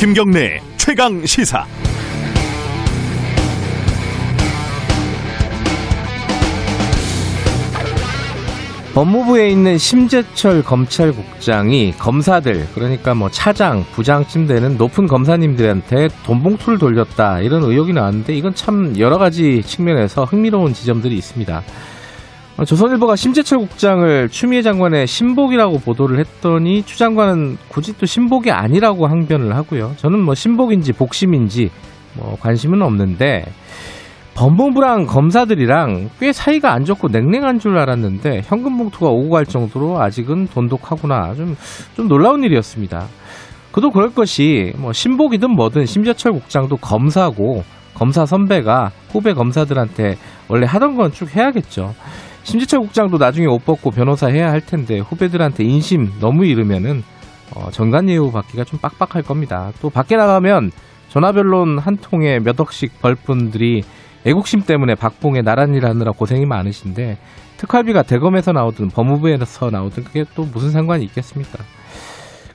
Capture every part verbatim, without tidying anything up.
김경래 최강 시사. 법무부에 있는 심재철 검찰국장이 검사들, 그러니까 뭐 차장, 부장쯤 되는 높은 검사님들한테 돈 봉투를 돌렸다, 이런 의혹이 나왔는데, 이건 참 여러 가지 측면에서 흥미로운 지점들이 있습니다. 조선일보가 심재철 국장을 추미애 장관의 신복이라고 보도를 했더니 추 장관은 굳이 또 신복이 아니라고 항변을 하고요. 저는 뭐 신복인지 복심인지 뭐 관심은 없는데, 법무부랑 검사들이랑 꽤 사이가 안 좋고 냉랭한 줄 알았는데 현금 봉투가 오고 갈 정도로 아직은 돈독하구나, 좀, 좀 놀라운 일이었습니다. 그도 그럴 것이 뭐 신복이든 뭐든 심재철 국장도 검사고 검사 선배가 후배 검사들한테 원래 하던 건 쭉 해야겠죠. 심재철 국장도 나중에 옷 벗고 변호사 해야 할 텐데 후배들한테 인심 너무 잃으면은 어, 정관예우 받기가 좀 빡빡할 겁니다. 또 밖에 나가면 전화변론 한 통에 몇 억씩 벌 분들이 애국심 때문에 박봉에 나란 일하느라 고생이 많으신데, 특활비가 대검에서 나오든 법무부에서 나오든 그게 또 무슨 상관이 있겠습니까?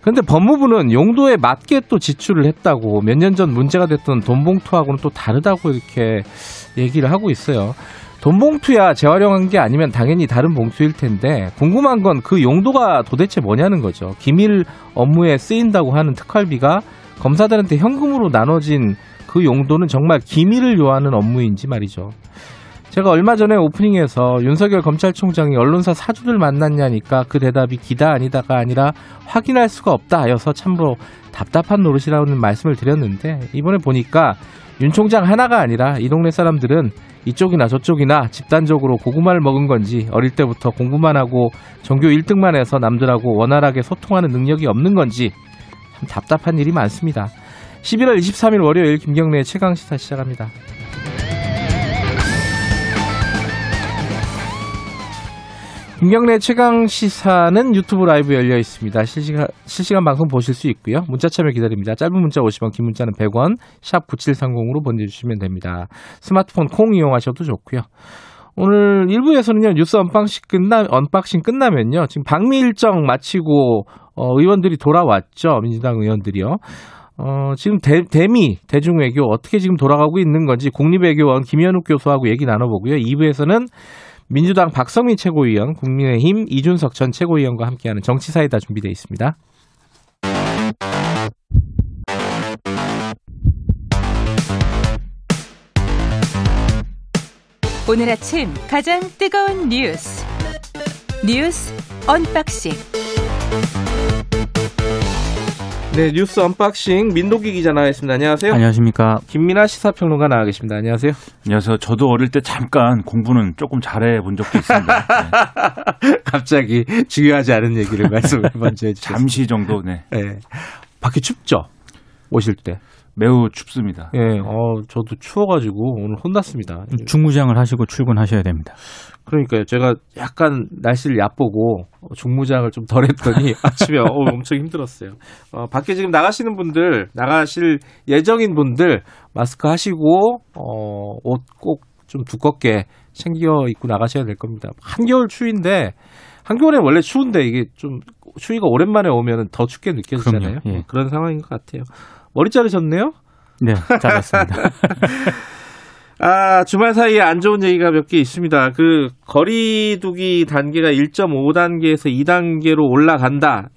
그런데 법무부는 용도에 맞게 또 지출을 했다고, 몇 년 전 문제가 됐던 돈봉투하고는 또 다르다고 이렇게 얘기를 하고 있어요. 돈봉투야 재활용한 게 아니면 당연히 다른 봉투일 텐데, 궁금한 건 그 용도가 도대체 뭐냐는 거죠. 기밀 업무에 쓰인다고 하는 특활비가 검사들한테 현금으로 나눠진 그 용도는 정말 기밀을 요하는 업무인지 말이죠. 제가 얼마 전에 오프닝에서 윤석열 검찰총장이 언론사 사주들 만났냐니까 그 대답이 기다 아니다가 아니라 확인할 수가 없다 하여서 참으로 답답한 노릇이라는 말씀을 드렸는데, 이번에 보니까 윤 총장 하나가 아니라 이 동네 사람들은 이쪽이나 저쪽이나 집단적으로 고구마를 먹은 건지, 어릴 때부터 공부만 하고 전교 일 등만 해서 남들하고 원활하게 소통하는 능력이 없는 건지, 참 답답한 일이 많습니다. 십일월 이십삼일 월요일 김경래의 최강시사 시작합니다. 김경래 최강시사는 유튜브 라이브 열려 있습니다. 실시간, 실시간 방송 보실 수 있고요. 문자 참여 기다립니다. 짧은 문자 오십 원, 긴 문자는 백 원, 샵 구칠삼공으로 보내주시면 됩니다. 스마트폰 콩 이용하셔도 좋고요. 오늘 일 부에서는요. 뉴스 언박싱, 끝나, 언박싱 끝나면요. 지금 방미 일정 마치고 어, 의원들이 돌아왔죠. 민주당 의원들이요. 어, 지금 대, 대미, 대중외교 어떻게 지금 돌아가고 있는 건지 국립외교원 김현욱 교수하고 얘기 나눠보고요. 이 부에서는 민주당 박성민 최고위원, 국민의힘 이준석 전 최고위원과 함께하는 정치사이다 준비되어 있습니다. 오늘 아침 가장 뜨거운 뉴스, 뉴스 언박싱. 네, 뉴스 언박싱 민동기 기자 나와있습니다. 안녕하세요. 안녕하십니까. 김민아 시사평론가 나와 계십니다. 안녕하세요. 안녕하세요. 저도 어릴 때 잠깐 공부는 조금 잘해본 적도 있습니다. 네. 갑자기 중요하지 않은 얘기를 말씀을 먼저 해주셨습니다. 잠시 정도. 네. 네. 밖에 춥죠? 오실 때. 매우 춥습니다. 예, 어, 저도 추워가지고 오늘 혼났습니다. 중무장을 하시고 출근하셔야 됩니다. 그러니까요. 제가 약간 날씨를 얕보고 중무장을 좀 덜 했더니 아침에 어, 엄청 힘들었어요. 어, 밖에 지금 나가시는 분들, 나가실 예정인 분들 마스크 하시고 어, 옷 꼭 좀 두껍게 챙겨 입고 나가셔야 될 겁니다. 한겨울 추위인데, 한겨울에 원래 추운데 이게 좀 추위가 오랜만에 오면 더 춥게 느껴지잖아요. 예. 그런 상황인 것 같아요. 머리 자르셨네요? 네, 잘랐습니다. 아, 주말 사이에 안 좋은 얘기가 몇 개 있습니다. 그 거리 두기 단계가 일점오 단계에서 이 단계로 올라간다.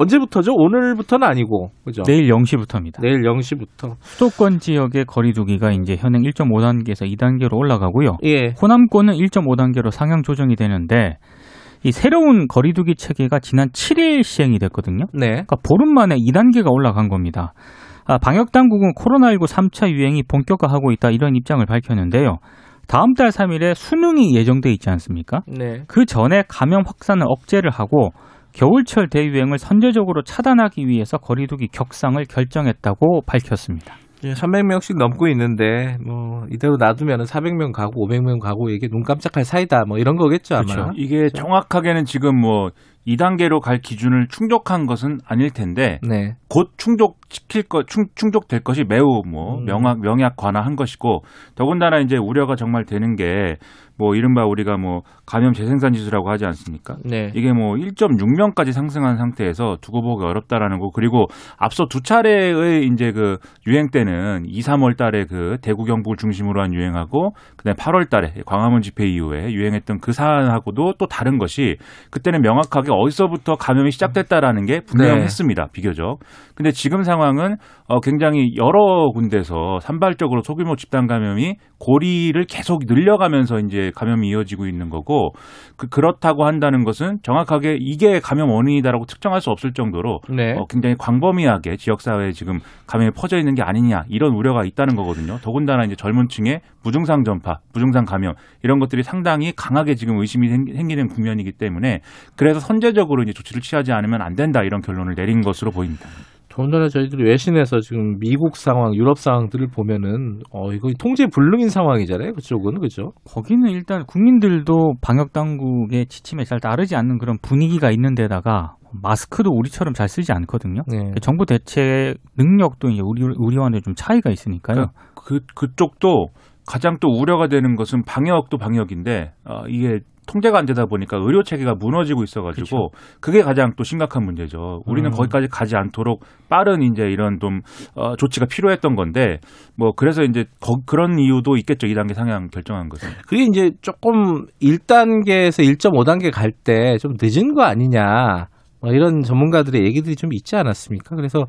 언제부터죠? 오늘부터는 아니고, 그죠? 내일 영 시부터입니다. 내일 영 시부터. 수도권 지역의 거리 두기가 이제 현행 일점오 단계에서 이 단계로 올라가고요. 예. 호남권은 일점오 단계로 상향 조정이 되는데, 이 새로운 거리두기 체계가 지난 칠 일 시행이 됐거든요. 네. 그러니까 보름 만에 이 단계가 올라간 겁니다. 아, 방역당국은 코로나십구 삼 차 유행이 본격화하고 있다, 이런 입장을 밝혔는데요. 다음 달 삼 일에 수능이 예정돼 있지 않습니까? 네. 그 전에 감염 확산을 억제를 하고 겨울철 대유행을 선제적으로 차단하기 위해서 거리두기 격상을 결정했다고 밝혔습니다. 삼백 명씩 넘고 있는데 뭐 이대로 놔두면 사백 명 가고 오백 명 가고, 이게 눈 깜짝할 사이다, 뭐 이런 거겠죠. 아마. 그렇죠. 이게 정확하게는 지금 뭐 이 단계로 갈 기준을 충족한 것은 아닐 텐데 네. 곧 충족시킬 것, 충족될 것이 매우 뭐 명확, 명약관화한 것이고 더군다나 이제 우려가 정말 되는 게 뭐 이른바 우리가 뭐 감염 재생산 지수라고 하지 않습니까? 네. 이게 뭐 일 점 육 명까지 상승한 상태에서 두고 보기 어렵다라는 거 그리고 앞서 두 차례의 이제 그 유행 때는 이, 삼월 달에 그 대구 경북을 중심으로 한 유행하고 그다음에 팔월 달에 광화문 집회 이후에 유행했던 그 사안하고도 또 다른 것이 그때는 명확하게 어디서부터 감염이 시작됐다라는 게 분명했습니다. 네. 비교적. 근데 지금 상황은 어 굉장히 여러 군데서 산발적으로 소규모 집단 감염이 고리를 계속 늘려가면서 이제 감염이 이어지고 있는 거고 그 그렇다고 한다는 것은 정확하게 이게 감염 원인이다라고 특정할 수 없을 정도로 네. 어, 굉장히 광범위하게 지역사회에 지금 감염이 퍼져 있는 게 아니냐 이런 우려가 있다는 거거든요. 더군다나 이제 젊은 층의 무증상 전파, 무증상 감염 이런 것들이 상당히 강하게 지금 의심이 생기는 국면이기 때문에 그래서 선제적으로 이제 조치를 취하지 않으면 안 된다 이런 결론을 내린 것으로 보입니다. 오늘날 저희들이 외신에서 지금 미국 상황, 유럽 상황들을 보면은 어 이거 통제 불능인 상황이잖아요. 그쪽은 그죠? 거기는 일단 국민들도 방역 당국의 지침에 잘 따르지 않는 그런 분위기가 있는데다가 마스크도 우리처럼 잘 쓰지 않거든요. 네. 정부 대책 능력도 이제 우리 우리와는 좀 차이가 있으니까요. 그, 그 그쪽도 가장 또 우려가 되는 것은 방역도 방역인데 어, 이게. 통제가 안 되다 보니까 의료 체계가 무너지고 있어가지고 그쵸. 그게 가장 또 심각한 문제죠. 우리는 음. 거기까지 가지 않도록 빠른 이제 이런 좀 어, 조치가 필요했던 건데 뭐 그래서 이제 거, 그런 이유도 있겠죠. 이 단계 상향 결정한 것은. 그게 이제 조금 일 단계에서 일 점 오 단계 갈 때 좀 늦은 거 아니냐 이런 전문가들의 얘기들이 좀 있지 않았습니까? 그래서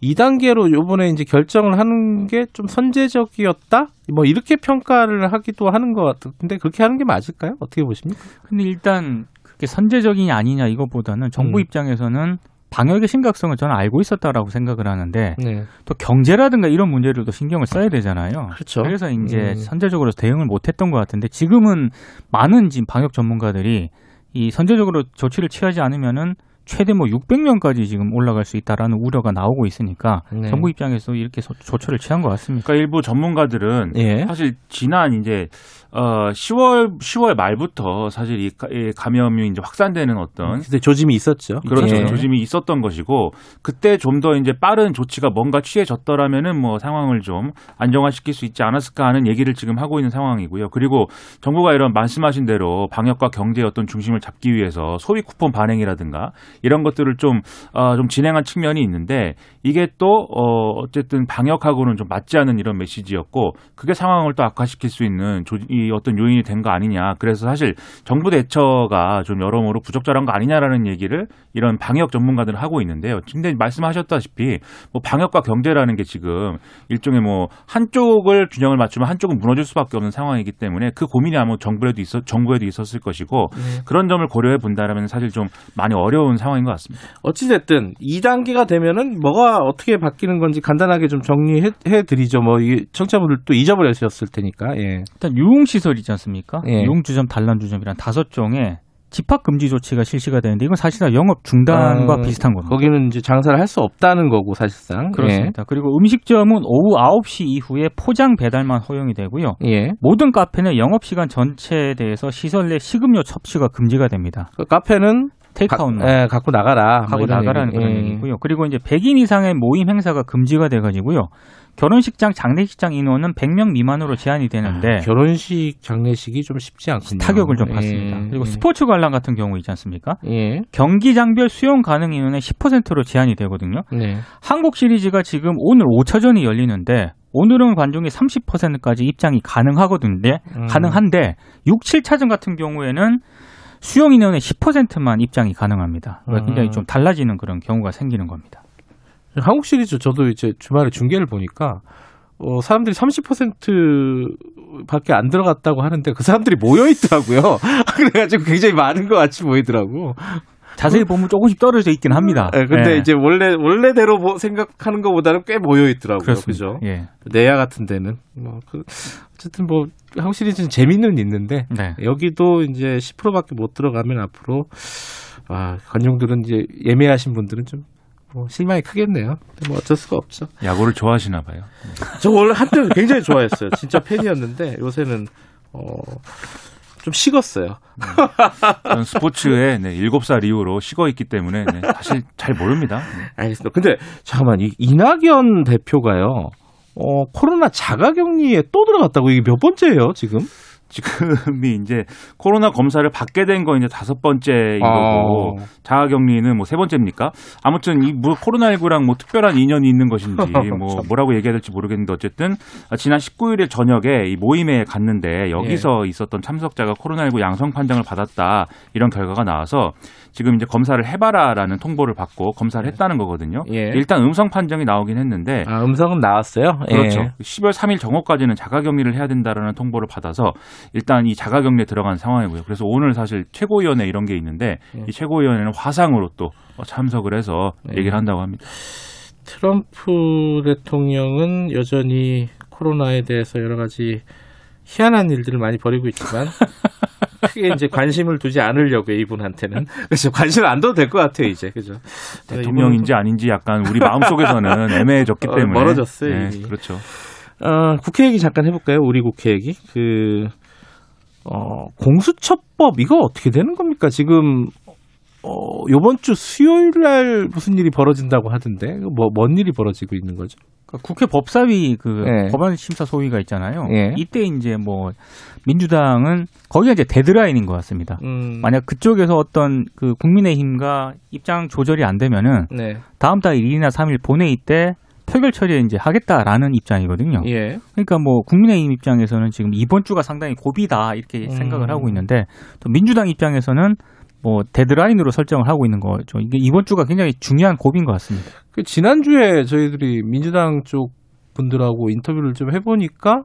이 단계로 이번에 이제 결정을 하는 게 좀 선제적이었다? 뭐 이렇게 평가를 하기도 하는 것 같은데 그렇게 하는 게 맞을까요? 어떻게 보십니까? 근데 일단 그게 선제적이냐 아니냐 이거보다는 정부 음. 입장에서는 방역의 심각성을 저는 알고 있었다라고 생각을 하는데 네. 또 경제라든가 이런 문제들도 신경을 써야 되잖아요. 그렇죠. 그래서 이제 음. 선제적으로 대응을 못했던 것 같은데 지금은 많은 지금 방역 전문가들이 이 선제적으로 조치를 취하지 않으면은 최대 뭐 육백 명까지 지금 올라갈 수 있다라는 우려가 나오고 있으니까 네. 정부 입장에서 이렇게 조처를 취한 것 같습니다. 그러니까 일부 전문가들은 예. 사실 지난 이제 어 시월 시월 말부터 사실 이 감염이 이제 확산되는 어떤 그때 조짐이 있었죠. 그렇죠. 예. 조짐이 있었던 것이고 그때 좀 더 이제 빠른 조치가 뭔가 취해졌더라면은 뭐 상황을 좀 안정화시킬 수 있지 않았을까 하는 얘기를 지금 하고 있는 상황이고요. 그리고 정부가 이런 말씀하신 대로 방역과 경제의 어떤 중심을 잡기 위해서 소비 쿠폰 반행이라든가 이런 것들을 좀, 어, 좀 진행한 측면이 있는데 이게 또 어, 어쨌든 방역하고는 좀 맞지 않은 이런 메시지였고 그게 상황을 또 악화시킬 수 있는 조, 이 어떤 요인이 된 거 아니냐. 그래서 사실 정부 대처가 좀 여러모로 부적절한 거 아니냐라는 얘기를 이런 방역 전문가들은 하고 있는데요. 근데 말씀하셨다시피 뭐 방역과 경제라는 게 지금 일종의 뭐 한쪽을 균형을 맞추면 한쪽은 무너질 수밖에 없는 상황이기 때문에 그 고민이 아마 정부에도 있었, 정부에도 있었을 것이고 네. 그런 점을 고려해 본다면 사실 좀 많이 어려운 상황인 것 같습니다. 어찌됐든 이 단계가 되면은 뭐가 어떻게 바뀌는 건지 간단하게 좀 정리해 드리죠. 뭐 이 청취자분들 또 잊어버렸을 테니까. 예. 일단 유흥시설 있지 않습니까? 예. 유흥주점, 단란주점이란 다섯 종의 집합금지 조치가 실시가 되는데 이건 사실상 영업 중단과 아, 비슷한 겁니다. 거기는 이제 장사를 할 수 없다는 거고 사실상. 그렇습니다. 예. 그리고 음식점은 오후 아홉 시 이후에 포장 배달만 허용이 되고요. 예. 모든 카페는 영업시간 전체에 대해서 시설 내 식음료 섭취가 금지가 됩니다. 그 카페는? 테이크아웃만. 예, 갖고 나가라. 갖고 나가라는 얘기. 그런 예. 얘기고요. 그리고 이제 백 인 이상의 모임 행사가 금지가 돼가지고요. 결혼식장, 장례식장 인원은 백 명 미만으로 제한이 되는데 아, 결혼식, 장례식이 좀 쉽지 않군요. 타격을 좀 받습니다. 예. 그리고 스포츠 관람 같은 경우 있지 않습니까? 예. 경기장별 수용 가능 인원의 십 퍼센트로 제한이 되거든요. 예. 한국 시리즈가 지금 오늘 오 차전이 열리는데 오늘은 관중이 삼십 퍼센트까지 입장이 가능하거든요. 음. 가능한데 육, 칠 차전 같은 경우에는 수용 인원의 십 퍼센트만 입장이 가능합니다. 굉장히 좀 달라지는 그런 경우가 생기는 겁니다. 한국 시리즈 저도 이제 주말에 중계를 보니까 어, 사람들이 삼십 퍼센트밖에 안 들어갔다고 하는데 그 사람들이 모여 있더라고요. 그래가지고 굉장히 많은 것 같이 보이더라고. 자세히 보면 조금씩 떨어져 있긴 합니다. 네, 근데 네. 이제 원래 원래대로 뭐 생각하는 것보다는 꽤 모여 있더라고요. 그죠? 예. 내야 같은 데는 뭐 그, 어쨌든 뭐 한국 시리즈는 재미는 있는데 네. 여기도 이제 십 퍼센트밖에 못 들어가면 앞으로 아, 관중들은 이제 예매하신 분들은 좀 뭐 실망이 크겠네요. 뭐 어쩔 수가 없죠. 야구를 좋아하시나 봐요. 저 원래 한때 굉장히 좋아했어요. 진짜 팬이었는데 요새는 어. 좀 식었어요. 네. 스포츠에 네, 일곱 살 이후로 식어있기 때문에 네, 사실 잘 모릅니다. 네. 알겠습니다. 근데 잠깐만, 이 이낙연 대표가요, 어, 코로나 자가격리에 또 들어갔다고, 이게 몇 번째예요 지금? 지금이 이제 코로나 검사를 받게 된 거 이제 다섯 번째인 거고, 아. 자가격리는 뭐 세 번째입니까? 아무튼 이 뭐 코로나십구랑 뭐 특별한 인연이 있는 것인지 뭐 뭐라고 얘기해야 될지 모르겠는데, 어쨌든 지난 십구 일에 저녁에 이 모임에 갔는데 여기서 예. 있었던 참석자가 코로나십구 양성 판정을 받았다, 이런 결과가 나와서 지금 이제 검사를 해봐라라는 통보를 받고 검사를 했다는 거거든요. 예. 일단 음성 판정이 나오긴 했는데. 아, 음성은 나왔어요? 예. 그렇죠. 십이월 삼일 정오까지는 자가격리를 해야 된다라는 통보를 받아서 일단 이 자가격리에 들어간 상황이고요. 그래서 오늘 사실 최고위원회 이런 게 있는데 예. 이 최고위원회는 화상으로 또 참석을 해서 예. 얘기를 한다고 합니다. 트럼프 대통령은 여전히 코로나에 대해서 여러 가지 희한한 일들을 많이 벌이고 있지만 크게 이제 관심을 두지 않으려고요, 이분한테는. 그렇죠. 관심을 안 둬도 될 것 같아요, 이제. 그죠. 대통령인지 아닌지 약간 우리 마음속에서는 애매해졌기 어, 때문에. 멀어졌어요. 네, 그렇죠. 어, 국회 얘기 잠깐 해볼까요? 우리 국회 얘기. 그, 어, 공수처법, 이거 어떻게 되는 겁니까? 지금, 어, 요번 주 수요일 날 무슨 일이 벌어진다고 하던데, 뭐, 뭔 일이 벌어지고 있는 거죠? 국회 법사위 그 예. 법안 심사 소위가 있잖아요. 예. 이때 이제 뭐 민주당은 거기가 이제 데드라인인 것 같습니다. 음. 만약 그쪽에서 어떤 그 국민의힘과 입장 조절이 안 되면은 네. 다음 달 일이나 삼일 본회의 때 표결 처리에 이제 하겠다라는 입장이거든요. 예. 그러니까 뭐 국민의힘 입장에서는 지금 이번 주가 상당히 고비다, 이렇게 음. 생각을 하고 있는데, 또 민주당 입장에서는 뭐 데드라인으로 설정을 하고 있는 거죠. 이게 이번 주가 굉장히 중요한 고비인 것 같습니다. 그 지난주에 저희들이 민주당 쪽 분들하고 인터뷰를 좀 해보니까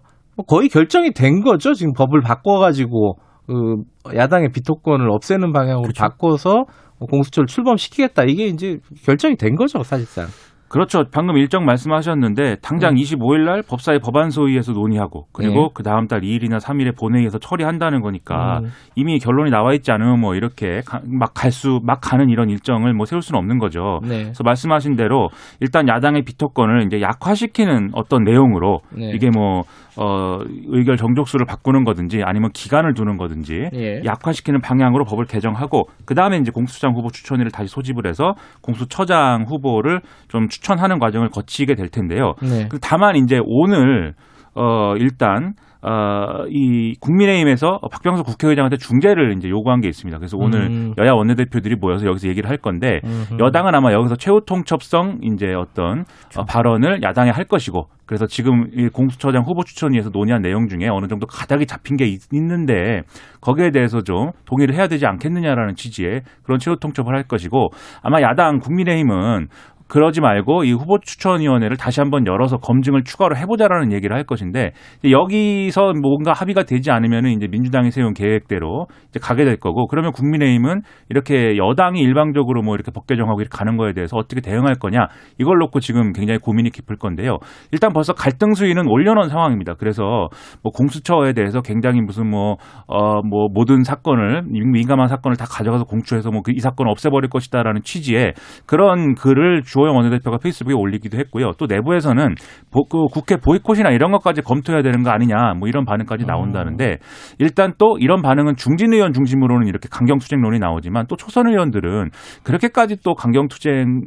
거의 결정이 된 거죠. 지금 법을 바꿔가지고 그 야당의 비토권을 없애는 방향으로 그렇죠. 바꿔서 공수처를 출범시키겠다. 이게 이제 결정이 된 거죠, 사실상. 그렇죠. 방금 일정 말씀하셨는데 당장 네. 이십오일 날 법사위 법안소위에서 논의하고, 그리고 네. 그 다음 달 이일이나 삼일에 본회의에서 처리한다는 거니까 음. 이미 결론이 나와 있지 않으면 뭐 이렇게 막 갈 수, 막 가는 이런 일정을 뭐 세울 수는 없는 거죠. 네. 그래서 말씀하신 대로 일단 야당의 비토권을 이제 약화시키는 어떤 내용으로 네. 이게 뭐 어, 의결 정족수를 바꾸는 거든지 아니면 기간을 두는 거든지 예. 약화시키는 방향으로 법을 개정하고, 그 다음에 이제 공수처장 후보 추천위를 다시 소집을 해서 공수처장 후보를 좀 추천하는 과정을 거치게 될 텐데요. 네. 다만 이제 오늘 어, 일단 어, 이 국민의힘에서 박병석 국회의장한테 중재를 이제 요구한 게 있습니다. 그래서 오늘 음. 여야 원내대표들이 모여서 여기서 얘기를 할 건데 음흠. 여당은 아마 여기서 최후 통첩성 이제 어떤 그렇죠. 어, 발언을 야당에 할 것이고, 그래서 지금 이 공수처장 후보 추천위에서 논의한 내용 중에 어느 정도 가닥이 잡힌 게 있, 있는데 거기에 대해서 좀 동의를 해야 되지 않겠느냐라는 취지의 그런 최후 통첩을 할 것이고, 아마 야당 국민의힘은 그러지 말고 이 후보 추천위원회를 다시 한번 열어서 검증을 추가로 해보자라는 얘기를 할 것인데, 여기서 뭔가 합의가 되지 않으면 이제 민주당이 세운 계획대로 이제 가게 될 거고, 그러면 국민의힘은 이렇게 여당이 일방적으로 뭐 이렇게 법 개정하고 이렇게 가는 거에 대해서 어떻게 대응할 거냐, 이걸 놓고 지금 굉장히 고민이 깊을 건데요. 일단 벌써 갈등 수위는 올려놓은 상황입니다. 그래서 뭐 공수처에 대해서 굉장히 무슨 뭐 어 뭐 모든 사건을, 민감한 사건을 다 가져가서 공추해서 뭐 그 이 사건을 없애버릴 것이다라는 취지의 그런 글을 주 조영 원내대표가 페이스북에 올리기도 했고요. 또 내부에서는 보, 그 국회 보이콧이나 이런 것까지 검토해야 되는 거 아니냐, 뭐 이런 반응까지 나온다는데, 일단 또 이런 반응은 중진 의원 중심으로는 이렇게 강경투쟁론이 나오지만, 또 초선 의원들은 그렇게까지 또 강경투쟁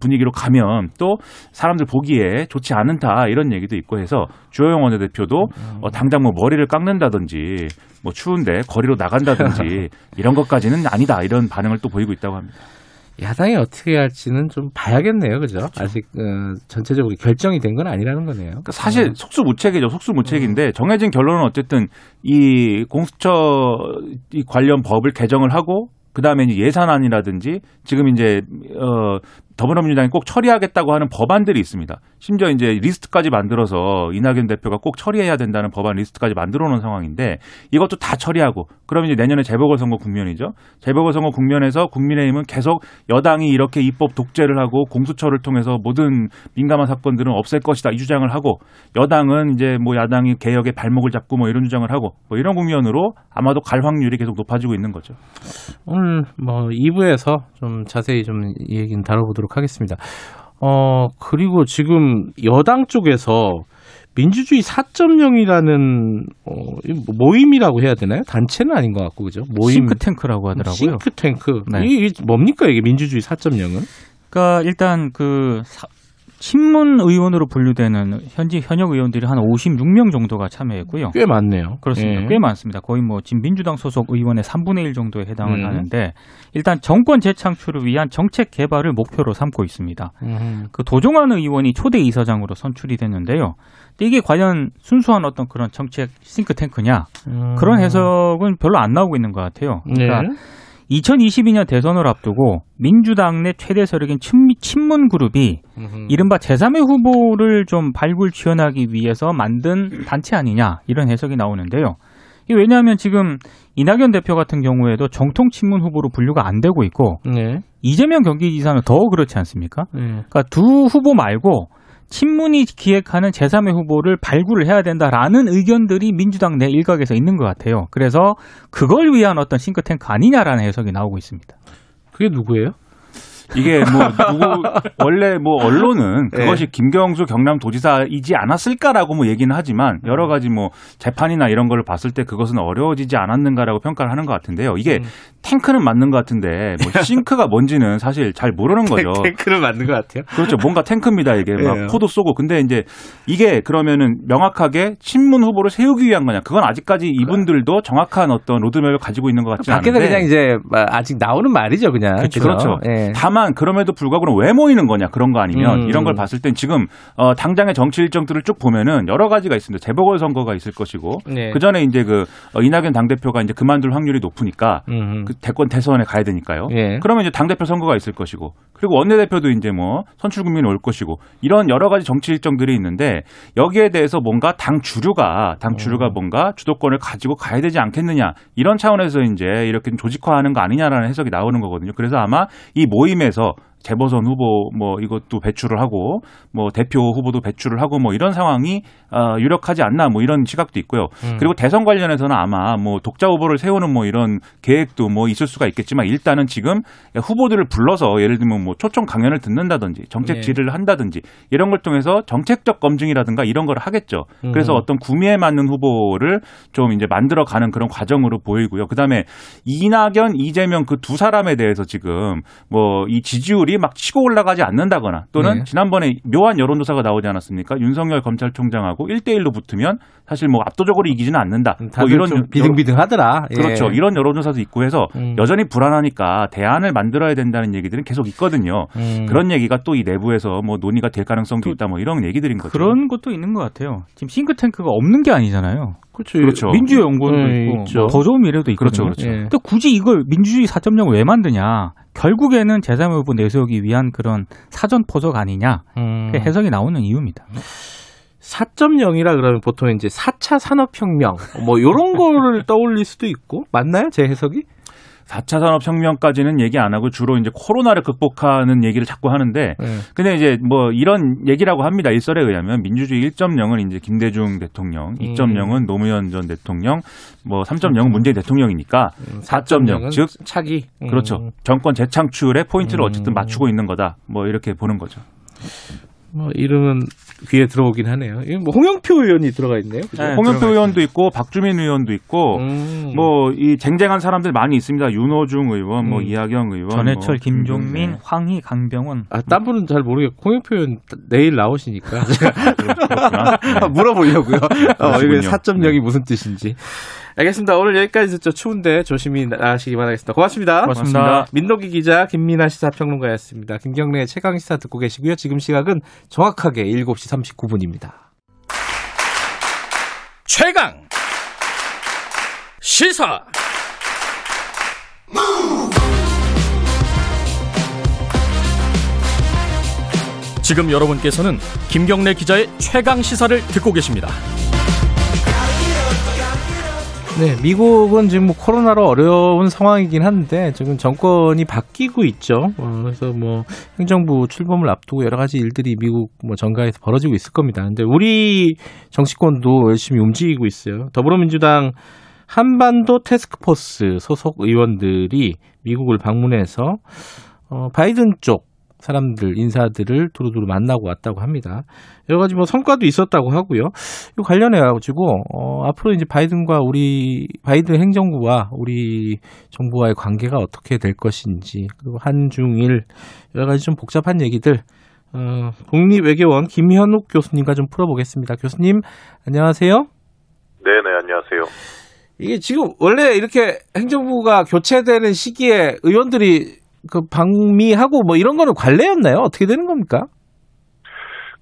분위기로 가면 또 사람들 보기에 좋지 않다, 이런 얘기도 있고 해서 주호영 원내대표도 어, 당장 뭐 머리를 깎는다든지 뭐 추운데 거리로 나간다든지 이런 것까지는 아니다, 이런 반응을 또 보이고 있다고 합니다. 야당이 어떻게 할지는 좀 봐야겠네요. 그죠? 그렇죠. 아직 어, 전체적으로 결정이 된 건 아니라는 거네요. 그러니까 사실 음. 속수무책이죠. 속수무책인데 정해진 결론은 어쨌든 이 공수처 이 관련 법을 개정을 하고, 그다음에 이제 예산안이라든지 지금 이제 어, 더불어민주당이 꼭 처리하겠다고 하는 법안들이 있습니다. 심지어 이제 리스트까지 만들어서 이낙연 대표가 꼭 처리해야 된다는 법안 리스트까지 만들어 놓은 상황인데, 이것도 다 처리하고 그러면 이제 내년에 재보궐선거 국면이죠. 재보궐선거 국면에서 국민의힘은 계속 여당이 이렇게 입법 독재를 하고 공수처를 통해서 모든 민감한 사건들은 없앨 것이다, 이 주장을 하고, 여당은 이제 뭐 야당이 개혁의 발목을 잡고 뭐 이런 주장을 하고, 뭐 이런 국면으로 아마도 갈 확률이 계속 높아지고 있는 거죠. 오늘 뭐 이 부에서 좀 자세히 좀 이 얘기는 다뤄보도록 하겠습니다. 어, 그리고 지금 여당 쪽에서 민주주의 사 점 영이라는 어, 모임이라고 해야 되나요? 단체는 아닌 것 같고, 그죠? 모임. 싱크탱크라고 하더라고요. 싱크탱크. 네. 이게 뭡니까, 이게 민주주의 사 점 영은? 그러니까 일단 그 사, 신문 의원으로 분류되는 현지 현역 의원들이 한 오십육 명 정도가 참여했고요. 꽤 많네요. 그렇습니다. 예. 꽤 많습니다. 거의 뭐 지금 민주당 소속 의원의 삼분의 일 정도에 해당을 음. 하는데 일단 정권 재창출을 위한 정책 개발을 목표로 삼고 있습니다. 음. 그 도종환 의원이 초대 이사장으로 선출이 됐는데요. 이게 과연 순수한 어떤 그런 정책 싱크탱크냐 음. 그런 해석은 별로 안 나오고 있는 것 같아요. 그러니까 네. 이천이십이 년 대선을 앞두고 민주당 내 최대 세력인 친문 그룹이 이른바 제삼의 후보를 좀 발굴지원하기 위해서 만든 단체 아니냐 이런 해석이 나오는데요. 이게 왜냐하면 지금 이낙연 대표 같은 경우에도 정통 친문 후보로 분류가 안 되고 있고 네. 이재명 경기지사는 더 그렇지 않습니까? 네. 그러니까 두 후보 말고 친문이 기획하는 제삼의 후보를 발굴을 해야 된다라는 의견들이 민주당 내 일각에서 있는 것 같아요. 그래서 그걸 위한 어떤 싱크탱크 아니냐라는 해석이 나오고 있습니다. 그게 누구예요? 이게 뭐 누구 원래 뭐 언론은 그것이 네. 김경수 경남도지사이지 않았을까라고 뭐 얘기는 하지만 여러 가지 뭐 재판이나 이런 걸 봤을 때 그것은 어려워지지 않았는가라고 평가를 하는 것 같은데요. 이게 음. 탱크는 맞는 것 같은데 뭐 싱크가 뭔지는 사실 잘 모르는 거죠. 탱크는 맞는 것 같아요. 그렇죠. 뭔가 탱크입니다. 이게 막 네. 포도 쏘고. 근데 이제 이게 그러면은 명확하게 친문 후보를 세우기 위한 거냐? 그건 아직까지 이분들도 정확한 어떤 로드맵을 가지고 있는 것 같지 않은데. 밖에서 그냥 이제 아직 나오는 말이죠, 그냥. 그렇죠. 그렇죠. 네. 그럼에도 불구하고 왜 모이는 거냐 그런 거 아니면 음, 이런 걸 봤을 땐 지금 어, 당장의 정치 일정들을 쭉 보면은 여러 가지가 있습니다. 재보궐선거가 있을 것이고 네. 그 전에 이제 그 어, 이낙연 당대표가 이제 그만둘 확률이 높으니까 음. 그 대권 대선에 가야 되니까요. 예. 그러면 이제 당대표 선거가 있을 것이고 그리고 원내대표도 이제 뭐 선출국민이 올 것이고 이런 여러 가지 정치 일정들이 있는데 여기에 대해서 뭔가 당 주류가 당 주류가 음. 뭔가 주도권을 가지고 가야 되지 않겠느냐 이런 차원에서 이제 이렇게 조직화하는 거 아니냐라는 해석이 나오는 거거든요. 그래서 아마 이 모임에 에서 재보선 후보 뭐 이것도 배출을 하고 뭐 대표 후보도 배출을 하고 뭐 이런 상황이 어 유력하지 않나 뭐 이런 시각도 있고요. 음. 그리고 대선 관련해서는 아마 뭐 독자 후보를 세우는 뭐 이런 계획도 뭐 있을 수가 있겠지만 일단은 지금 후보들을 불러서 예를 들면 뭐 초청 강연을 듣는다든지 정책 질의를 한다든지 이런 걸 통해서 정책적 검증이라든가 이런 걸 하겠죠. 그래서 음. 어떤 구미에 맞는 후보를 좀 이제 만들어가는 그런 과정으로 보이고요. 그다음에 이낙연, 이재명 그 두 사람에 대해서 지금 뭐 이 지지율이 막 치고 올라가지 않는다거나 또는 네. 지난번에 묘한 여론조사가 나오지 않았습니까? 윤석열 검찰총장하고 일 대 일로 붙으면 사실 뭐 압도적으로 이기지는 않는다. 뭐 이런 좀 비등비등하더라. 예. 그렇죠. 이런 여론조사도 있고 해서 음. 여전히 불안하니까 대안을 만들어야 된다는 얘기들은 계속 있거든요. 음. 그런 얘기가 또 이 내부에서 뭐 논의가 될 가능성도 있다. 뭐 이런 얘기들인 거죠. 그런 것도 있는 것 같아요. 지금 싱크탱크가 없는 게 아니잖아요. 그렇죠. 그렇죠. 민주주의 연구원도 네, 있고 있죠. 더 좋은 미래도 있거든요. 그렇죠. 그렇죠. 예. 근데 굳이 이걸 민주주의 사 점 영을 왜 만드냐? 결국에는 제삼의 후보 내세우기 위한 그런 사전 포석 아니냐 음. 그 해석이 나오는 이유입니다. 사 점 영이라 그러면 보통 이제 사 차 산업혁명 뭐 이런 거를 떠올릴 수도 있고 맞나요? 제 해석이? 사 차 산업혁명까지는 얘기 안 하고 주로 이제 코로나를 극복하는 얘기를 자꾸 하는데 네. 근데 이제 뭐 이런 얘기라고 합니다. 일설에 의하면 민주주의 일 점 영은 이제 김대중 대통령, 음. 이 점 영은 노무현 전 대통령, 뭐 삼 점 영은 문재인 대통령이니까 음, 사 점 영 즉 차기. 음. 그렇죠. 정권 재창출의 포인트를 음. 어쨌든 맞추고 있는 거다. 뭐 이렇게 보는 거죠. 뭐 이름은 귀에 들어오긴 하네요. 뭐 홍영표 의원이 들어가 있네요. 네, 홍영표 의원도 있고 박주민 의원도 있고 음. 뭐 이 쟁쟁한 사람들 많이 있습니다. 윤호중 의원, 뭐 음. 이하경 의원, 전해철, 뭐. 김종민, 네. 황희, 강병원. 아, 딴 분은 잘 모르겠고 홍영표 의원 내일 나오시니까 아, 물어보려고요. 어, 사 점 영이 네. 무슨 뜻인지. 알겠습니다. 오늘 여기까지 듣죠. 추운데 조심히 나시기만 하겠습니다. 고맙습니다. 고맙습니다. 고맙습니다. 민동기 기자, 김민아 시사평론가였습니다. 김경래의 최강시사 듣고 계시고요. 지금 시각은 정확하게 일곱 시 삼십구 분입니다. 최강 시사 지금 여러분께서는 김경래 기자의 최강 시사를 듣고 계십니다. 네, 미국은 지금 뭐 코로나로 어려운 상황이긴 한데 지금 정권이 바뀌고 있죠. 어, 그래서 뭐 행정부 출범을 앞두고 여러 가지 일들이 미국 뭐 정가에서 벌어지고 있을 겁니다. 근데 우리 정치권도 열심히 움직이고 있어요. 더불어민주당 한반도 태스크포스 소속 의원들이 미국을 방문해서 어, 바이든 쪽 사람들, 인사들을 두루두루 만나고 왔다고 합니다. 여러 가지 뭐 성과도 있었다고 하고요. 이 관련해 가지고 어, 앞으로 이제 바이든과 우리 바이든 행정부와 우리 정부와의 관계가 어떻게 될 것인지, 그리고 한중일 여러 가지 좀 복잡한 얘기들 어, 국립외교원 김현욱 교수님과 좀 풀어보겠습니다. 교수님 안녕하세요. 네네 안녕하세요. 이게 지금 원래 이렇게 행정부가 교체되는 시기에 의원들이 그 방미하고 뭐 이런 거는 관례였나요? 어떻게 되는 겁니까?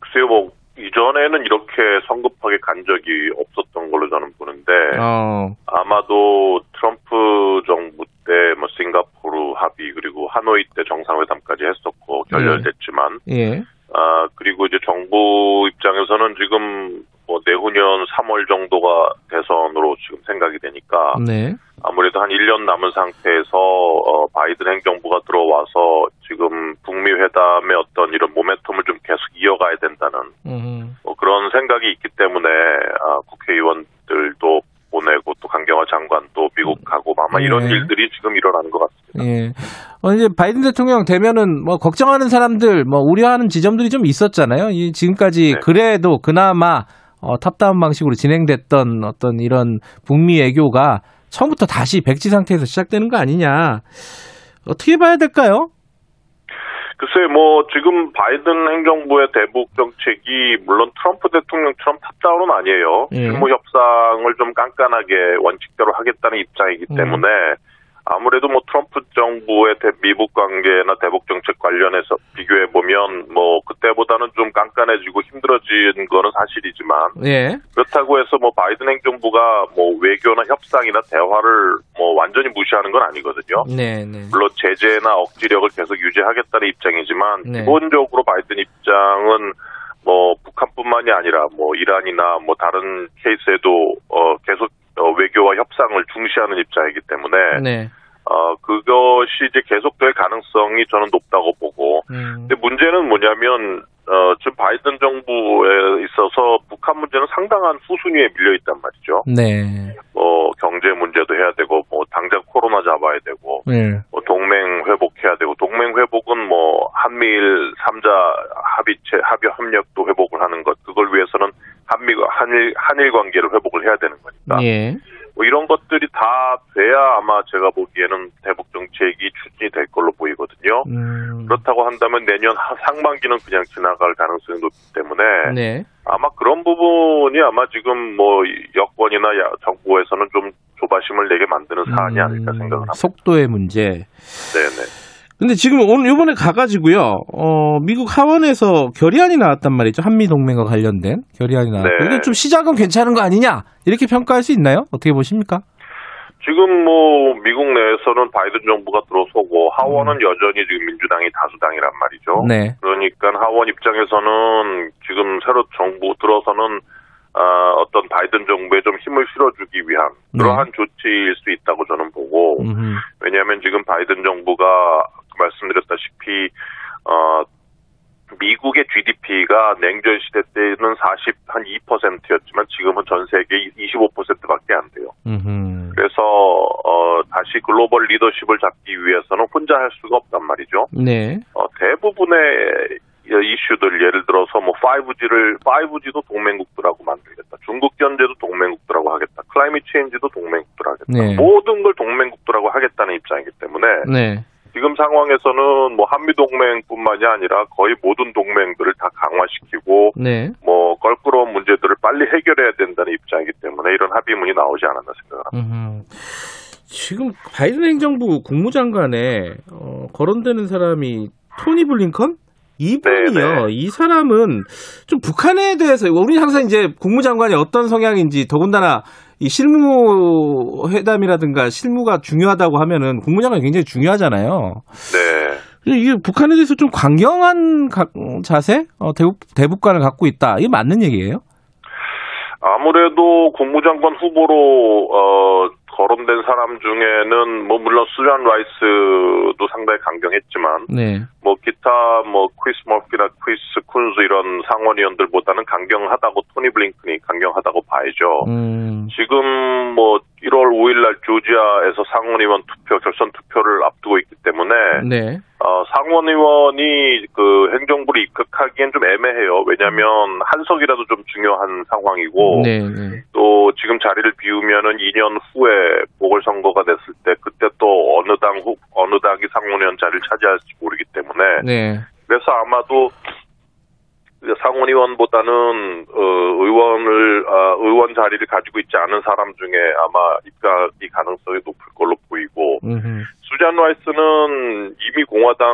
글쎄요, 뭐 이전에는 이렇게 성급하게 간 적이 없었던 걸로 저는 보는데 어. 아마도 트럼프 정부 때 뭐 싱가포르 합의 그리고 하노이 때 정상회담까지 했었고 결렬됐지만 예. 예. 아 그리고 이제 정부 입장에서는 지금 뭐 내후년 삼월 정도가 대선으로 지금 생각이 되니까 네. 아무래도 한 일 년 남은 상태에서 어, 바이든 행정부가 들어와서 지금 북미 회담의 어떤 이런 모멘텀을 좀 계속 이어가야 된다는 음. 뭐 그런 생각이 있기 때문에 아, 국회의원들도 보내고 또 강경화 장관도 미국하고 아마 네. 이런 일들이 지금 일어나는 것 같습니다. 예. 어, 이제 바이든 대통령 되면은 뭐 걱정하는 사람들, 뭐 우려하는 지점들이 좀 있었잖아요. 이 지금까지 네. 그래도 그나마 어, 탑다운 방식으로 진행됐던 어떤 이런 북미 애교가 처음부터 다시 백지 상태에서 시작되는 거 아니냐. 어떻게 봐야 될까요? 글쎄, 뭐 지금 바이든 행정부의 대북 정책이 물론 트럼프 대통령처럼 탑다운은 아니에요. 예. 실무 협상을 좀 깐깐하게 원칙대로 하겠다는 입장이기 때문에 음. 아무래도 뭐 트럼프 정부의 대, 미국 관계나 대북 정책 관련해서 비교해 보면 뭐 그때보다는 좀 깐깐해지고 힘들어진 거는 사실이지만 예. 그렇다고 해서 뭐 바이든 행정부가 뭐 외교나 협상이나 대화를 뭐 완전히 무시하는 건 아니거든요. 네, 네. 물론 제재나 억지력을 계속 유지하겠다는 입장이지만 네. 기본적으로 바이든 입장은 뭐 북한뿐만이 아니라 뭐 이란이나 뭐 다른 케이스에도 어 계속 어, 외교와 협상을 중시하는 입장이기 때문에 네. 어, 그것이 이제 계속될 가능성이 저는 높다고 보고 음. 근데 문제는 뭐냐면 어, 지금 바이든 정부에 있어서 북한 문제는 상당한 후순위에 밀려 있단 말이죠. 네. 어, 경제 문제도 해야 되고 뭐 당장 코로나 잡아야 되고 네. 뭐 동맹 회복해야 되고 동맹 회복은 뭐 한미일 삼자 합의체 합의 협력도 회복을 하는 것 그걸 위해서는 한미 한일 한일 관계를 회복을 해야 되는 거니까. 예. 뭐 이런 것들이 다 돼야 아마 제가 보기에는 대북 정책이 추진이 될 걸로 보이거든요. 음. 그렇다고 한다면 내년 상반기는 그냥 지나갈 가능성이 높기 때문에 네. 아마 그런 부분이 아마 지금 뭐 여권이나 정부에서는 좀 조바심을 내게 만드는 사안이 아닐까 생각을 합니다. 속도의 문제. 네네. 근데 지금 오늘 이번에 가가지고요, 어, 미국 하원에서 결의안이 나왔단 말이죠. 한미동맹과 관련된 결의안이 나왔고. 네. 이게 좀 시작은 괜찮은 거 아니냐? 이렇게 평가할 수 있나요? 어떻게 보십니까? 지금 뭐, 미국 내에서는 바이든 정부가 들어서고, 하원은 음. 여전히 지금 민주당이 다수당이란 말이죠. 네. 그러니까 하원 입장에서는 지금 새로 정부 들어서는 어, 어떤 바이든 정부에 좀 힘을 실어주기 위한 그러한 네. 조치일 수 있다고 저는 보고 음흠. 왜냐하면 지금 바이든 정부가 말씀드렸다시피 어, 미국의 지디피가 냉전 시대 때는 사십, 한 이 퍼센트였지만 지금은 전 세계 이십오 퍼센트밖에 안 돼요. 음흠. 그래서 어, 다시 글로벌 리더십을 잡기 위해서는 혼자 할 수가 없단 말이죠. 네. 어, 대부분의 이슈들 예를 들어서 뭐 파이브지를 파이브지도 동맹국들하고 만들겠다. 중국 견제도 동맹국들하고 하겠다. 클라이밋 체인지도 동맹국들 하겠다. 네. 모든 걸 동맹국들하고 하겠다는 입장이기 때문에 네. 지금 상황에서는 뭐 한미 동맹뿐만이 아니라 거의 모든 동맹들을 다 강화시키고 네. 뭐 껄끄러운 문제들을 빨리 해결해야 된다는 입장이기 때문에 이런 합의문이 나오지 않았나 생각합니다. 지금 바이든 행정부 국무장관에 어, 거론되는 사람이 토니 블링컨? 이분이요. 네네. 이 사람은 좀 북한에 대해서 우리는 항상 이제 국무장관이 어떤 성향인지 더군다나 이 실무 회담이라든가 실무가 중요하다고 하면은 국무장관이 굉장히 중요하잖아요. 네. 이게 북한에 대해서 좀 강경한 자세, 어, 대북 대북관을 갖고 있다. 이게 맞는 얘기예요? 아무래도 국무장관 후보로 어, 거론된 사람 중에는 뭐 물론 수잔 라이스도 상당히 강경했지만 네. 뭐 기타 뭐 크리스 머피나 크리스 쿤스 이런 상원의원들보다는 강경하다고 토니 블링컨이 강경하다고 봐야죠. 음. 지금 뭐 일월 오일 날 조지아에서 상원의원 투표, 결선 투표를 앞두고 있기 때문에 네. 어, 상원의원이 그 행정부를 입각하기엔 좀 애매해요. 왜냐하면 한석이라도 좀 중요한 상황이고 네, 네. 또 지금 자리를 비우면은 이 년 후에 보궐선거가 됐을 때 그때 또 어느 당 후, 어느 당이 상원의원 자리를 차지할지 모르기 때문에 네. 그래서 아마도 상원의원보다는 어, 의원을 어, 의원 자리를 가지고 있지 않은 사람 중에 아마 입각이 가능성이 높을 걸로 보이고 음흠. 수잔 라이스는 이미 공화당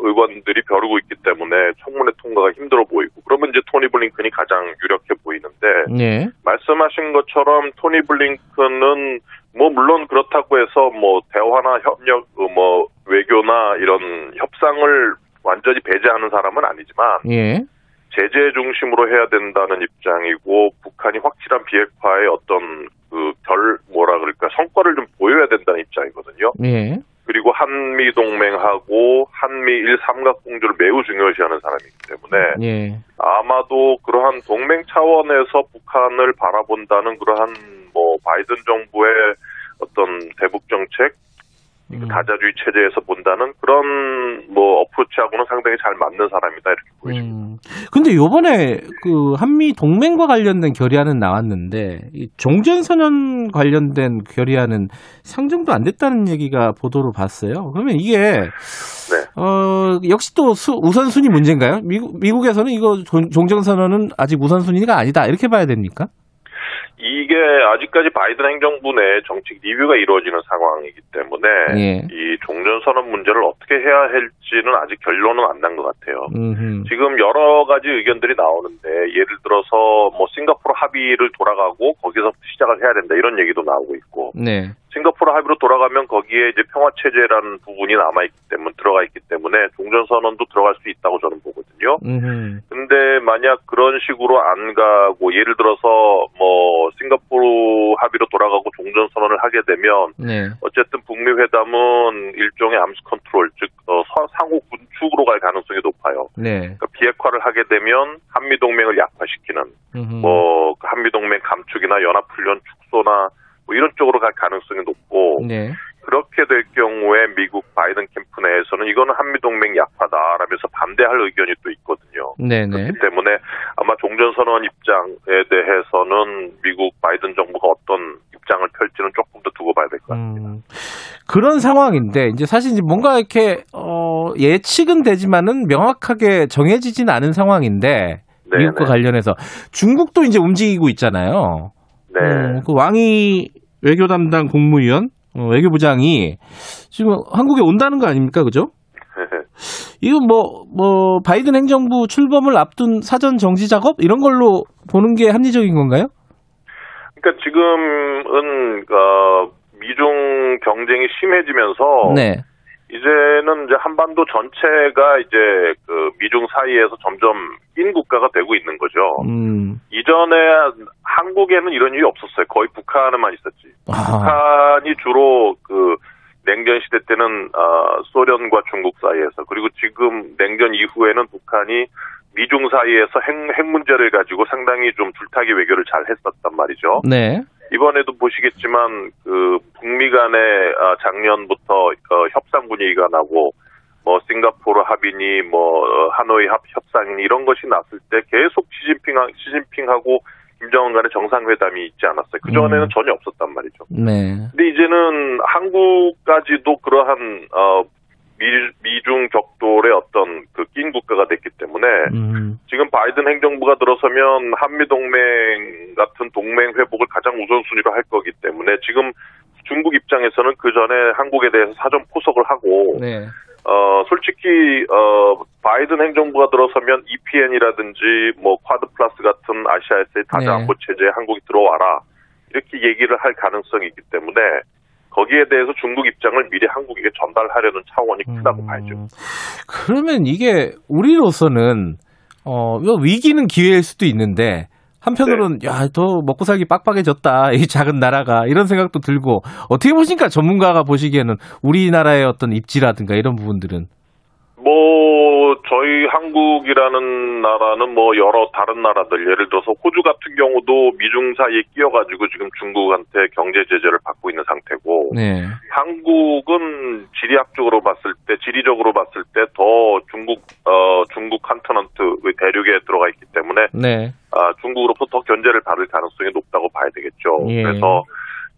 의원들이 벼르고 있기 때문에 청문회 통과가 힘들어 보이고 그러면 이제 토니 블링컨이 가장 유력해 보이는데 네. 말씀하신 것처럼 토니 블링컨은 뭐 물론 그렇다고 해서 뭐 대화나 협력 뭐 외교나 이런 협상을 완전히 배제하는 사람은 아니지만. 예. 제재 중심으로 해야 된다는 입장이고 북한이 확실한 비핵화의 어떤 그 결 뭐라 그럴까 성과를 좀 보여야 된다는 입장이거든요. 예. 그리고 한미 동맹하고 한미 일 삼각 공조를 매우 중요시하는 사람이기 때문에 예. 아마도 그러한 동맹 차원에서 북한을 바라본다는 그러한 뭐 바이든 정부의 어떤 대북 정책 음. 다자주의 체제에서 본다는 그런 뭐 어프로치하고는 상당히 잘 맞는 사람이다 이렇게 보여집니다. 그런데 음. 이번에 그 한미 동맹과 관련된 결의안은 나왔는데 이 종전선언 관련된 결의안은 상정도 안 됐다는 얘기가 보도로 봤어요. 그러면 이게 네. 어, 역시 또 수, 우선순위 문제인가요? 미국, 미국에서는 이거 종전선언은 아직 우선순위가 아니다 이렇게 봐야 됩니까? 이게 아직까지 바이든 행정부 내 정책 리뷰가 이루어지는 상황이기 때문에 예. 이 종전선언 문제를 어떻게 해야 할지는 아직 결론은 안 난 것 같아요. 음흠. 지금 여러 가지 의견들이 나오는데 예를 들어서 뭐 싱가포르 합의를 돌아가고 거기서부터 시작을 해야 된다 이런 얘기도 나오고 있고 네. 싱가포르 합의로 돌아가면 거기에 이제 평화체제라는 부분이 남아있기 때문에 들어가 있기 때문에 종전선언도 들어갈 수 있다고 저는 보거든요. 음흠. 근데 만약 그런 식으로 안 가고 예를 들어서 뭐 싱가포르 합의로 돌아가고 종전선언을 하게 되면 네. 어쨌든 북미 회담은 일종의 암스 컨트롤 즉 어, 상호 군축으로 갈 가능성이 높아요. 네. 그러니까 비핵화를 하게 되면 한미동맹을 약화시키는 음흠. 뭐 한미동맹 감축이나 연합훈련 축소나 뭐 이런 쪽으로 갈 가능성이 높고 네. 그렇게 될 경우에 미국 바이든 캠프 내에서는 이거는 한미동맹 약화다라면서 반대할 의견이 또 있거든요. 네네. 그렇기 때문에 아마 종전선언 입장에 대해서는 미국 바이든 정부가 어떤 입장을 펼지는 조금 더 두고 봐야 될 것 같습니다. 음, 그런 상황인데 이제 사실 이제 뭔가 이렇게 어, 예측은 되지만은 명확하게 정해지진 않은 상황인데 네네. 미국과 관련해서 중국도 이제 움직이고 있잖아요. 네. 음, 그 왕이 외교 담당 국무위원 어, 외교부장이 지금 한국에 온다는 거 아닙니까? 그죠? 이건 뭐, 뭐, 바이든 행정부 출범을 앞둔 사전 정지 작업? 이런 걸로 보는 게 합리적인 건가요? 그러니까 지금은, 어, 미중 경쟁이 심해지면서. 네. 이제는 이제 한반도 전체가 이제 그 미중 사이에서 점점 낀 국가가 되고 있는 거죠. 음. 이전에 한국에는 이런 일이 없었어요. 거의 북한에만 있었지. 아하. 북한이 주로 그 냉전 시대 때는 어, 소련과 중국 사이에서 그리고 지금 냉전 이후에는 북한이 미중 사이에서 핵, 핵 문제를 가지고 상당히 좀 줄타기 외교를 잘 했었단 말이죠. 네. 이번에도 보시겠지만 그 북미 간에 작년부터 협상 분위기가 나고 뭐 싱가포르 합의니 뭐 하노이 합 협상이니 이런 것이 났을 때 계속 시진핑 시진핑하고 김정은 간의 정상회담이 있지 않았어요. 그 전에는 전혀 없었단 말이죠. 네. 근데 이제는 한국까지도 그러한 어, 미, 미중 격돌의 어떤 그 낀 국가가 됐기 때문에 음. 지금 바이든 행정부가 들어서면 한미동맹 같은 동맹 회복을 가장 우선순위로 할 거기 때문에 지금 중국 입장에서는 그 전에 한국에 대해서 사전 포석을 하고 네. 어, 솔직히 어, 바이든 행정부가 들어서면 이피엔이라든지 뭐 쿼드 플러스 같은 아시아에서의 다자안보 네. 체제에 한국이 들어와라 이렇게 얘기를 할 가능성이 있기 때문에 거기에 대해서 중국 입장을 미리 한국에게 전달하려는 차원이 크다고 음, 봐야죠. 그러면 이게 우리로서는 어, 위기는 기회일 수도 있는데 한편으로는 네. 야, 더 먹고 살기 빡빡해졌다. 이 작은 나라가 이런 생각도 들고 어떻게 보십니까? 전문가가 보시기에는 우리나라의 어떤 입지라든가 이런 부분들은. 뭐 저희 한국이라는 나라는 뭐 여러 다른 나라들, 예를 들어서 호주 같은 경우도 미중 사이에 끼어가지고 지금 중국한테 경제 제재를 받고 있는 상태고, 네. 한국은 지리학적으로 봤을 때, 지리적으로 봤을 때 더 중국 어 중국 컨티넌트의 대륙에 들어가 있기 때문에, 네. 아, 중국으로부터 더 견제를 받을 가능성이 높다고 봐야 되겠죠. 예. 그래서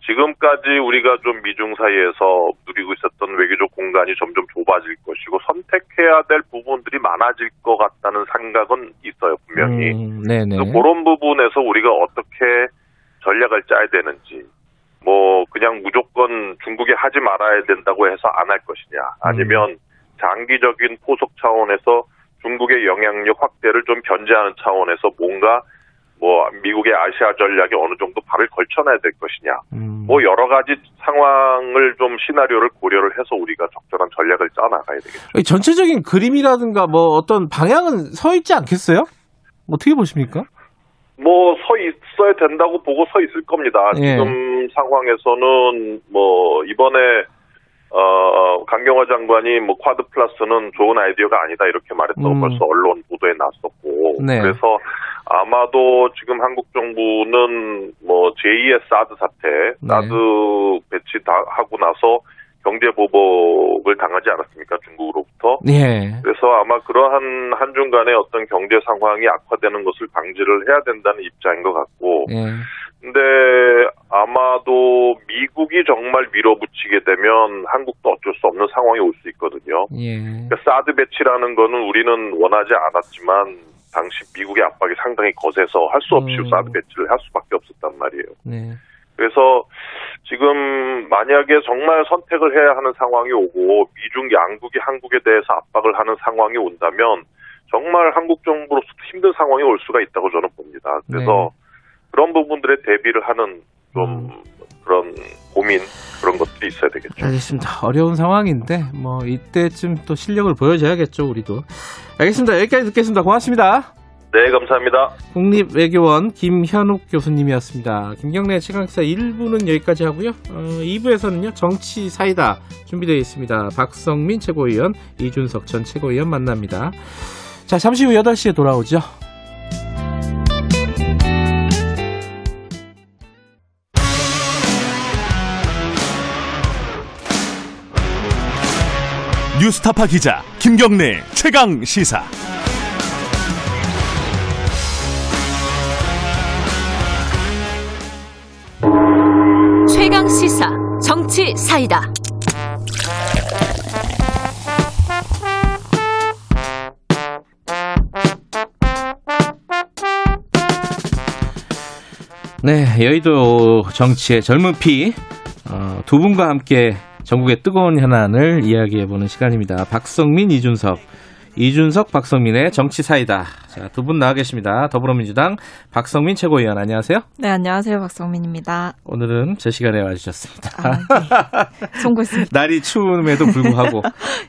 지금까지 우리가 좀 미중 사이에서 누리고 있었던 외교적 공간이 점점 좁아질 것이고 선택해야 될 부분들이 많아질 것 같다는 생각은 있어요, 분명히. 음, 네네. 그런 부분에서 우리가 어떻게 전략을 짜야 되는지, 뭐 그냥 무조건 중국에 하지 말아야 된다고 해서 안 할 것이냐, 아니면 장기적인 포석 차원에서 중국의 영향력 확대를 좀 견제하는 차원에서 뭔가 뭐 미국의 아시아 전략에 어느 정도 발을 걸쳐놔야 될 것이냐, 음. 뭐 여러 가지 상황을 좀 시나리오를 고려를 해서 우리가 적절한 전략을 짜 나가야 되겠죠. 전체적인 그림이라든가 뭐 어떤 방향은 서 있지 않겠어요? 어떻게 보십니까? 뭐 서 있어야 된다고 보고 서 있을 겁니다. 예. 지금 상황에서는 뭐 이번에 어 강경화 장관이 뭐 쿼드 플러스는 좋은 아이디어가 아니다 이렇게 말했다고 음. 벌써 언론 보도에 났었고, 네. 그래서 아마도 지금 한국 정부는 뭐 제이의 사드 사태, 네. 사드 배치 다 하고 나서 경제 보복을 당하지 않았습니까, 중국으로부터. 네. 그래서 아마 그러한 한중 간의 어떤 경제 상황이 악화되는 것을 방지를 해야 된다는 입장인 것 같고, 네. 근데 아마도 미국이 정말 밀어붙이게 되면 한국도 어쩔 수 없는 상황이 올 수 있거든요. 예. 그러니까 사드 배치라는 거는 우리는 원하지 않았지만 당시 미국의 압박이 상당히 거세서 할 수 없이 음. 사드 배치를 할 수밖에 없었단 말이에요. 네. 그래서 지금 만약에 정말 선택을 해야 하는 상황이 오고 미중 양국이 한국에 대해서 압박을 하는 상황이 온다면 정말 한국 정부로서도 힘든 상황이 올 수가 있다고 저는 봅니다. 그래서 네. 그런 부분들에 대비를 하는 좀 그런 고민, 그런 것들이 있어야 되겠죠. 알겠습니다. 어려운 상황인데 뭐 이때쯤 또 실력을 보여줘야겠죠, 우리도. 알겠습니다. 여기까지 듣겠습니다. 고맙습니다. 네, 감사합니다. 국립외교원 김현욱 교수님이었습니다. 김경래 최강시사 일 부는 여기까지 하고요. 어, 이 부에서는요 정치 사이다 준비되어 있습니다. 박성민 최고위원, 이준석 전 최고위원 만납니다. 자, 잠시 후 여덟 시에 돌아오죠. 뉴스타파 기자 김경래 최강 시사. 최강 시사 정치 사이다. 네, 여의도 정치의 젊은 피 어, 두 분과 함께 전국의 뜨거운 현안을 이야기해보는 시간입니다. 박성민, 이준석, 이준석, 박성민의 정치사이다. 자, 두 분 나와 계십니다. 더불어민주당 박성민 최고위원, 안녕하세요. 네, 안녕하세요. 박성민입니다. 오늘은 제 시간에 와주셨습니다. 아, 네. 송구했습니다. 날이 추움에도 불구하고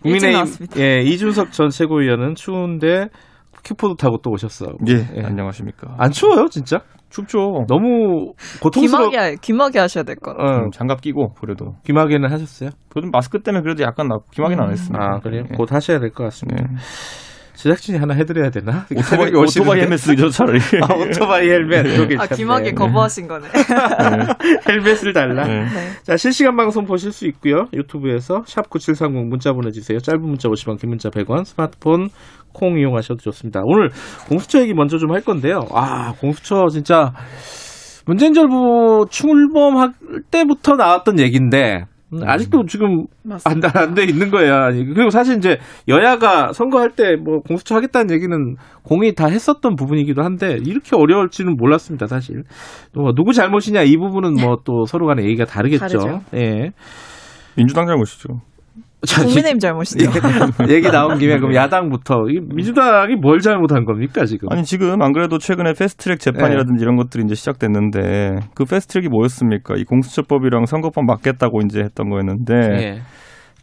국민의힘 예, 이준석 전 최고위원은 추운데 킥보드 타고 또 오셨어요. 예, 예. 안녕하십니까. 안 추워요, 진짜? 춥죠. 너무 고통스러워. 귀마개, 귀마개 하셔야 될 것 같아요. 응, 장갑 끼고, 그래도. 귀마개는 하셨어요? 요즘 마스크 때문에 그래도 약간 나, 귀마개는 음. 안 했습니다. 아, 그래요? 네. 곧 하셔야 될 것 같습니다. 네. 제작진이 하나 해드려야 되나? 오토바이, 오토바이 헬멧 쓰죠, 차라리. 아, 오토바이 헬멧. 네. 아, 귀마개 거부하신 거네. 네. 헬멧을 달라. 네. 네. 자, 실시간 방송 보실 수 있고요. 유튜브에서 샵 구칠삼공 문자 보내주세요. 짧은 문자 오십 원, 긴 문자 백 원, 스마트폰 콩 이용하셔도 좋습니다. 오늘 공수처 얘기 먼저 좀 할 건데요. 아, 공수처 진짜 문재인 정부 출범할 때부터 나왔던 얘기인데 아직도 지금 안 안 돼 있는 거예요. 그리고 사실 이제 여야가 선거할 때 뭐 공수처 하겠다는 얘기는 공이 다 했었던 부분이기도 한데 이렇게 어려울지는 몰랐습니다, 사실. 또 누구 잘못이냐 이 부분은 뭐 또 서로 간의 얘기가 다르겠죠. 다르죠. 예. 민주당 잘못이죠. 국민의힘 잘못이죠. 얘기 나온 김에 그럼 야당부터 민주당이 뭘 잘못한 겁니까 지금? 아니 지금 안 그래도 최근에 패스트트랙 재판이라든지 네. 이런 것들이 이제 시작됐는데 그 패스트트랙이 뭐였습니까? 이 공수처법이랑 선거법 맞겠다고 이제 했던 거였는데 네.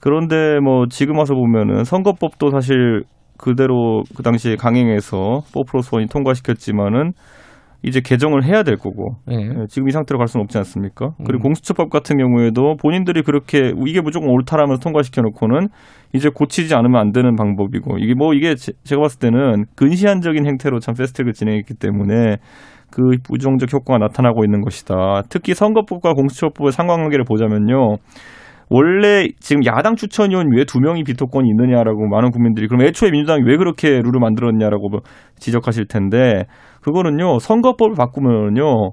그런데 뭐 지금 와서 보면은 선거법도 사실 그대로 그 당시에 강행해서 사 플러스 일이 통과시켰지만은. 이제 개정을 해야 될 거고 네. 지금 이 상태로 갈 수는 없지 않습니까? 음. 그리고 공수처법 같은 경우에도 본인들이 그렇게 이게 무조건 옳다라면서 통과시켜놓고는 이제 고치지 않으면 안 되는 방법이고 이게 뭐 이게 제, 제가 봤을 때는 근시안적인 행태로 참 패스트트랙을 진행했기 때문에 그 부정적 효과가 나타나고 있는 것이다. 특히 선거법과 공수처법의 상관관계를 보자면요. 원래 지금 야당 추천위원 외에 두 명이 비토권이 있느냐라고 많은 국민들이 그럼 애초에 민주당이 왜 그렇게 룰을 만들었냐라고 지적하실 텐데 그거는요. 선거법을 바꾸면요.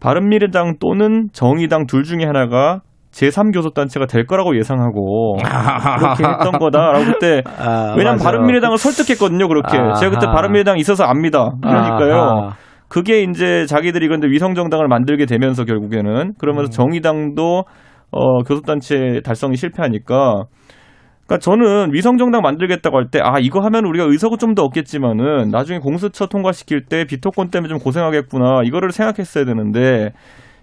바른미래당 또는 정의당 둘 중에 하나가 제삼 교섭단체가 될 거라고 예상하고 그렇게 했던 거다라고 그때 아, 왜냐하면 맞아. 바른미래당을 설득했거든요. 그렇게. 아하. 제가 그때 바른미래당 있어서 압니다. 이러니까요. 아하. 그게 이제 자기들이 그런데 위성정당을 만들게 되면서 결국에는 그러면서 정의당도 어, 교섭단체 달성이 실패하니까. 그러니까 저는 위성정당 만들겠다고 할 때, 아, 이거 하면 우리가 의석은 좀 더 없겠지만은, 나중에 공수처 통과시킬 때 비토권 때문에 좀 고생하겠구나, 이거를 생각했어야 되는데,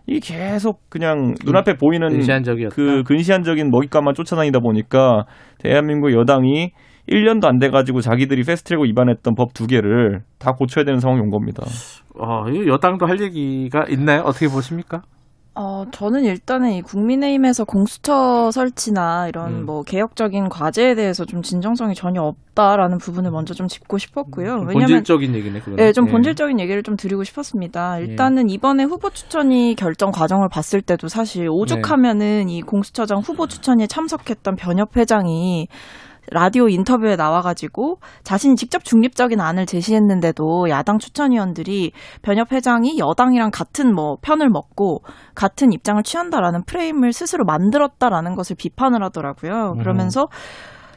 이게 계속 그냥 눈앞에 보이는 근시안적이었다. 그 근시안적인 먹잇감만 쫓아다니다 보니까, 대한민국 여당이 일 년도 안 돼가지고 자기들이 패스트트랙으로 입안했던 법 두 개를 다 고쳐야 되는 상황이 온 겁니다. 어, 여당도 할 얘기가 있나요? 어떻게 보십니까? 어, 저는 일단은 이 국민의힘에서 공수처 설치나 이런 음. 뭐 개혁적인 과제에 대해서 좀 진정성이 전혀 없다라는 부분을 먼저 좀 짚고 싶었고요. 음, 본질적인 얘기네, 그거는. 네, 좀 네. 본질적인 얘기를 좀 드리고 싶었습니다. 일단은 네. 이번에 후보 추천위 결정 과정을 봤을 때도 사실 오죽하면은 네. 이 공수처장 후보 추천위에 참석했던 변협 회장이 라디오 인터뷰에 나와가지고 자신이 직접 중립적인 안을 제시했는데도 야당 추천위원들이 변협 회장이 여당이랑 같은 뭐 편을 먹고 같은 입장을 취한다라는 프레임을 스스로 만들었다라는 것을 비판을 하더라고요. 그러면서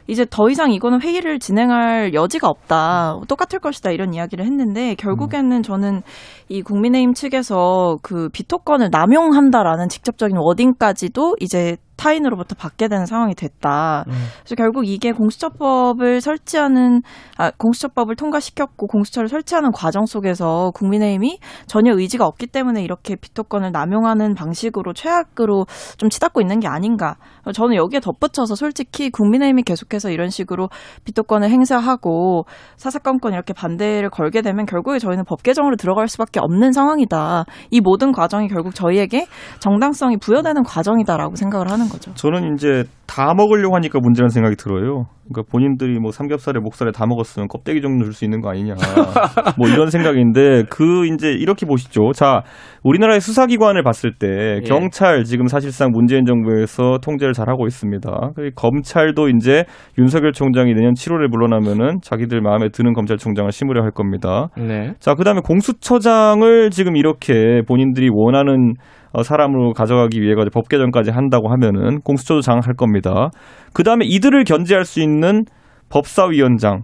이제 더 이상 이거는 회의를 진행할 여지가 없다. 똑같을 것이다. 이런 이야기를 했는데 결국에는 저는 이 국민의힘 측에서 그 비토권을 남용한다라는 직접적인 워딩까지도 이제 타인으로부터 받게 되는 상황이 됐다. 음. 그래서 결국 이게 공수처법을 설치하는 아, 공수처법을 통과시켰고 공수처를 설치하는 과정 속에서 국민의힘이 전혀 의지가 없기 때문에 이렇게 비토권을 남용하는 방식으로 최악으로 좀 치닫고 있는 게 아닌가. 저는 여기에 덧붙여서 솔직히 국민의힘이 계속해서 이런 식으로 비토권을 행사하고 사사건건 이렇게 반대를 걸게 되면 결국에 저희는 법 개정으로 들어갈 수밖에 없는 상황이다. 이 모든 과정이 결국 저희에게 정당성이 부여되는 과정이다라고 생각을 하는 거죠. 저는 이제 다 먹으려고 하니까 문제라는 생각이 들어요. 그러니까 본인들이 뭐 삼겹살에 목살에 다 먹었으면 껍데기 정도 줄 수 있는 거 아니냐. 뭐 이런 생각인데 그 이제 이렇게 보시죠. 자, 우리나라의 수사기관을 봤을 때 예. 경찰 지금 사실상 문재인 정부에서 통제를 잘 하고 있습니다. 검찰도 이제 윤석열 총장이 내년 칠월에 물러나면은 자기들 마음에 드는 검찰총장을 심으려 할 겁니다. 네. 자, 그다음에 공수처장을 지금 이렇게 본인들이 원하는 사람으로 가져가기 위해 법 개정까지 한다고 하면은 공수처도 장악할 겁니다. 그 다음에 이들을 견제할 수 있는 법사위원장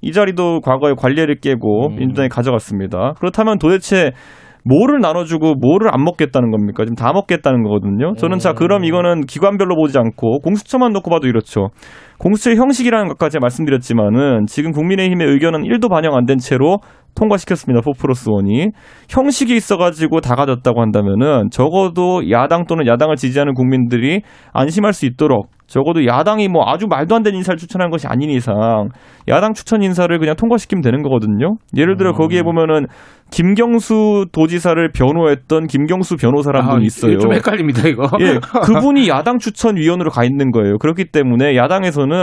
이 자리도 과거에 관례를 깨고 음. 민주당이 가져갔습니다. 그렇다면 도대체 뭐를 나눠주고 뭐를 안 먹겠다는 겁니까? 지금 다 먹겠다는 거거든요. 저는 자 그럼 이거는 기관별로 보지 않고 공수처만 놓고 봐도 이렇죠. 공수처의 형식이라는 것까지 말씀드렸지만은 지금 국민의힘의 의견은 일도 반영 안 된 채로 통과시켰습니다. 사 플러스 일이. 형식이 있어가지고 다 가졌다고 한다면은 적어도 야당 또는 야당을 지지하는 국민들이 안심할 수 있도록 적어도 야당이 뭐 아주 말도 안 되는 인사를 추천한 것이 아닌 이상 야당 추천 인사를 그냥 통과시키면 되는 거거든요. 예를 들어 거기에 보면은 김경수 도지사를 변호했던 김경수 변호사라는 분이 있어요. 좀 헷갈립니다, 이거. 예, 그분이 야당 추천위원으로 가 있는 거예요. 그렇기 때문에 야당에서는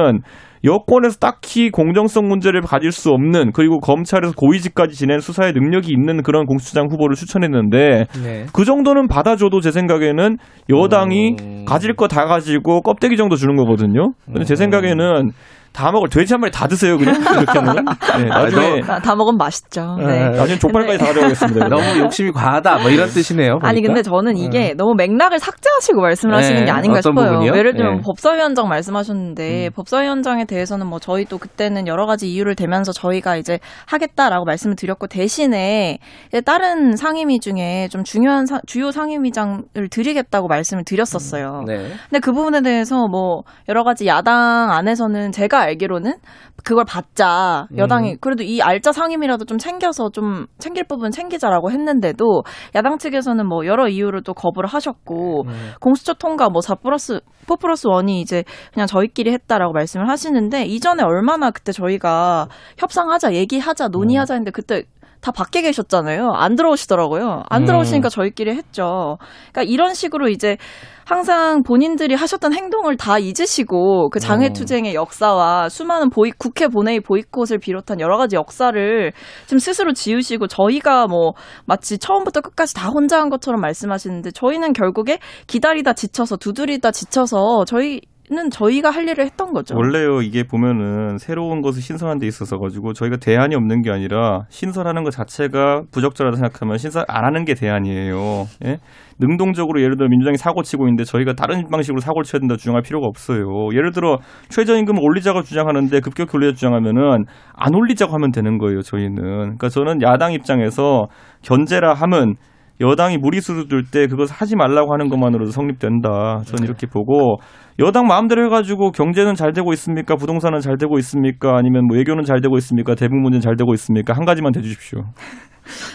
여권에서 딱히 공정성 문제를 가질 수 없는 그리고 검찰에서 고위직까지 지낸 수사의 능력이 있는 그런 공수처장 후보를 추천했는데 네. 그 정도는 받아줘도 제 생각에는 여당이 음. 가질 거 다 가지고 껍데기 정도 주는 거거든요. 근데 제 생각에는 다 먹을 돼지 한 마리 다 드세요 그냥 이렇게 하면 네, 나중에 다, 다 먹으면 맛있죠. 네. 나중에 족발까지 다 가져가겠습니다. 너무 욕심이 과하다 뭐 이런 뜻이네요. 보니까. 아니 근데 저는 이게 음. 너무 맥락을 삭제하시고 말씀을 네. 하시는 게 아닌가 어떤 싶어요. 부분이요? 예를 들면 네. 법사위원장 말씀하셨는데 음. 법사위원장에 대해서는 뭐 저희도 그때는 여러 가지 이유를 대면서 저희가 이제 하겠다라고 말씀을 드렸고 대신에 이제 다른 상임위 중에 좀 중요한 사, 주요 상임위장을 드리겠다고 말씀을 드렸었어요. 음. 네. 근데 그 부분에 대해서 뭐 여러 가지 야당 안에서는 제가 알기로는 그걸 받자 여당이 그래도 이 알짜 상임이라도 좀 챙겨서 좀 챙길 부분 챙기자라고 했는데도 야당 측에서는 뭐 여러 이유로 또 거부를 하셨고 음. 공수처 통과 뭐 사 플러스 사 플러스 일이 이제 그냥 저희끼리 했다라고 말씀을 하시는데 이전에 얼마나 그때 저희가 협상하자 얘기하자 논의하자 했는데 그때 다 밖에 계셨잖아요. 안 들어오시더라고요. 안 들어오시니까 저희끼리 했죠. 그러니까 이런 식으로 이제 항상 본인들이 하셨던 행동을 다 잊으시고 그 장외투쟁의 역사와 수많은 보이, 국회 본회의 보이콧을 비롯한 여러 가지 역사를 지금 스스로 지우시고 저희가 뭐 마치 처음부터 끝까지 다 혼자 한 것처럼 말씀하시는데 저희는 결국에 기다리다 지쳐서 두드리다 지쳐서 저희 는 저희가 할 일을 했던 거죠. 원래요 이게 보면은 새로운 것을 신선한 데 있어서 가지고 저희가 대안이 없는 게 아니라 신설하는 것 자체가 부적절하다 생각하면 신설 안 하는 게 대안이에요. 예? 능동적으로 예를 들어 민주당이 사고 치고 있는데 저희가 다른 방식으로 사고를 쳐야 된다 주장할 필요가 없어요. 예를 들어 최저임금을 올리자고 주장하는데 급격히 올리자고 주장하면은 안 올리자고 하면 되는 거예요. 저희는 그러니까 저는 야당 입장에서 견제라 함은 여당이 무리수를 둘 때 그것을 하지 말라고 하는 것만으로도 성립된다. 저는 이렇게 보고 여당 마음대로 해가지고 경제는 잘 되고 있습니까? 부동산은 잘 되고 있습니까? 아니면 뭐 외교는 잘 되고 있습니까? 대북 문제는 잘 되고 있습니까? 한 가지만 대주십시오.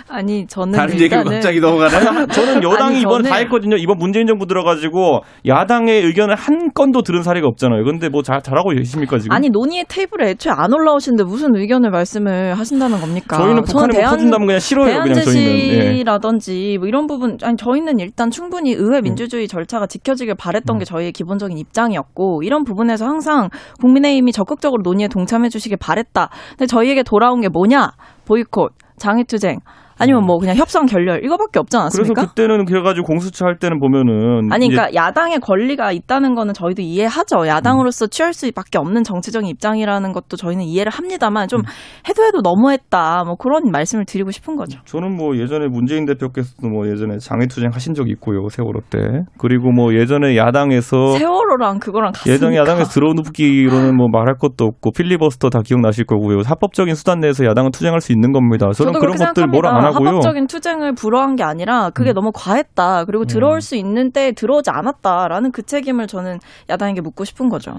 아니 저는 다른 얘기로 갑자기 넘어가나요? 저는 여당이 아니, 저는... 이번 다 했거든요. 이번 문재인 정부 들어가지고 야당의 의견을 한 건도 들은 사례가 없잖아요. 그런데 뭐 잘 잘하고 계십니까 지금? 아니 논의의 테이블에 애초에 안 올라오시는데 무슨 의견을 말씀을 하신다는 겁니까? 저희는 북한에 대안, 못 쳐준다면 그냥 싫어요. 대안 그냥 제시라든지 예. 뭐 이런 부분 아니 저희는 일단 충분히 의회 민주주의 절차가 지켜지길 바랬던 음. 게 저희의 기본적인 입장이었고 이런 부분에서 항상 국민의힘이 적극적으로 논의에 동참해 주시길 바랬다. 근데 저희에게 돌아온 게 뭐냐? 보이콧. 장애투쟁 아니면 뭐 그냥 협상 결렬 이거밖에 없지 않았습니까? 그래서 그때는 그래가지고 공수처 할 때는 보면은 아니 그러니까 야당의 권리가 있다는 거는 저희도 이해하죠. 야당으로서 취할 수밖에 없는 정치적인 입장이라는 것도 저희는 이해를 합니다만 좀 해도 해도 너무했다 뭐 그런 말씀을 드리고 싶은 거죠. 저는 뭐 예전에 문재인 대표께서도 뭐 예전에 장애투쟁 하신 적이 있고요 세월호 때 그리고 뭐 예전에 야당에서 세월호랑 그거랑 같습니까? 예전에 야당에서 들어눕기로는 뭐 말할 것도 없고 필리버스터 다 기억나실 거고요. 합법적인 수단 내에서 야당은 투쟁할 수 있는 겁니다. 저는 그런 것들 뭐라 안 합법적인 투쟁을 불허한 게 아니라 그게 음. 너무 과했다. 그리고 들어올 음. 수 있는 때 들어오지 않았다라는 그 책임을 저는 야당에게 묻고 싶은 거죠.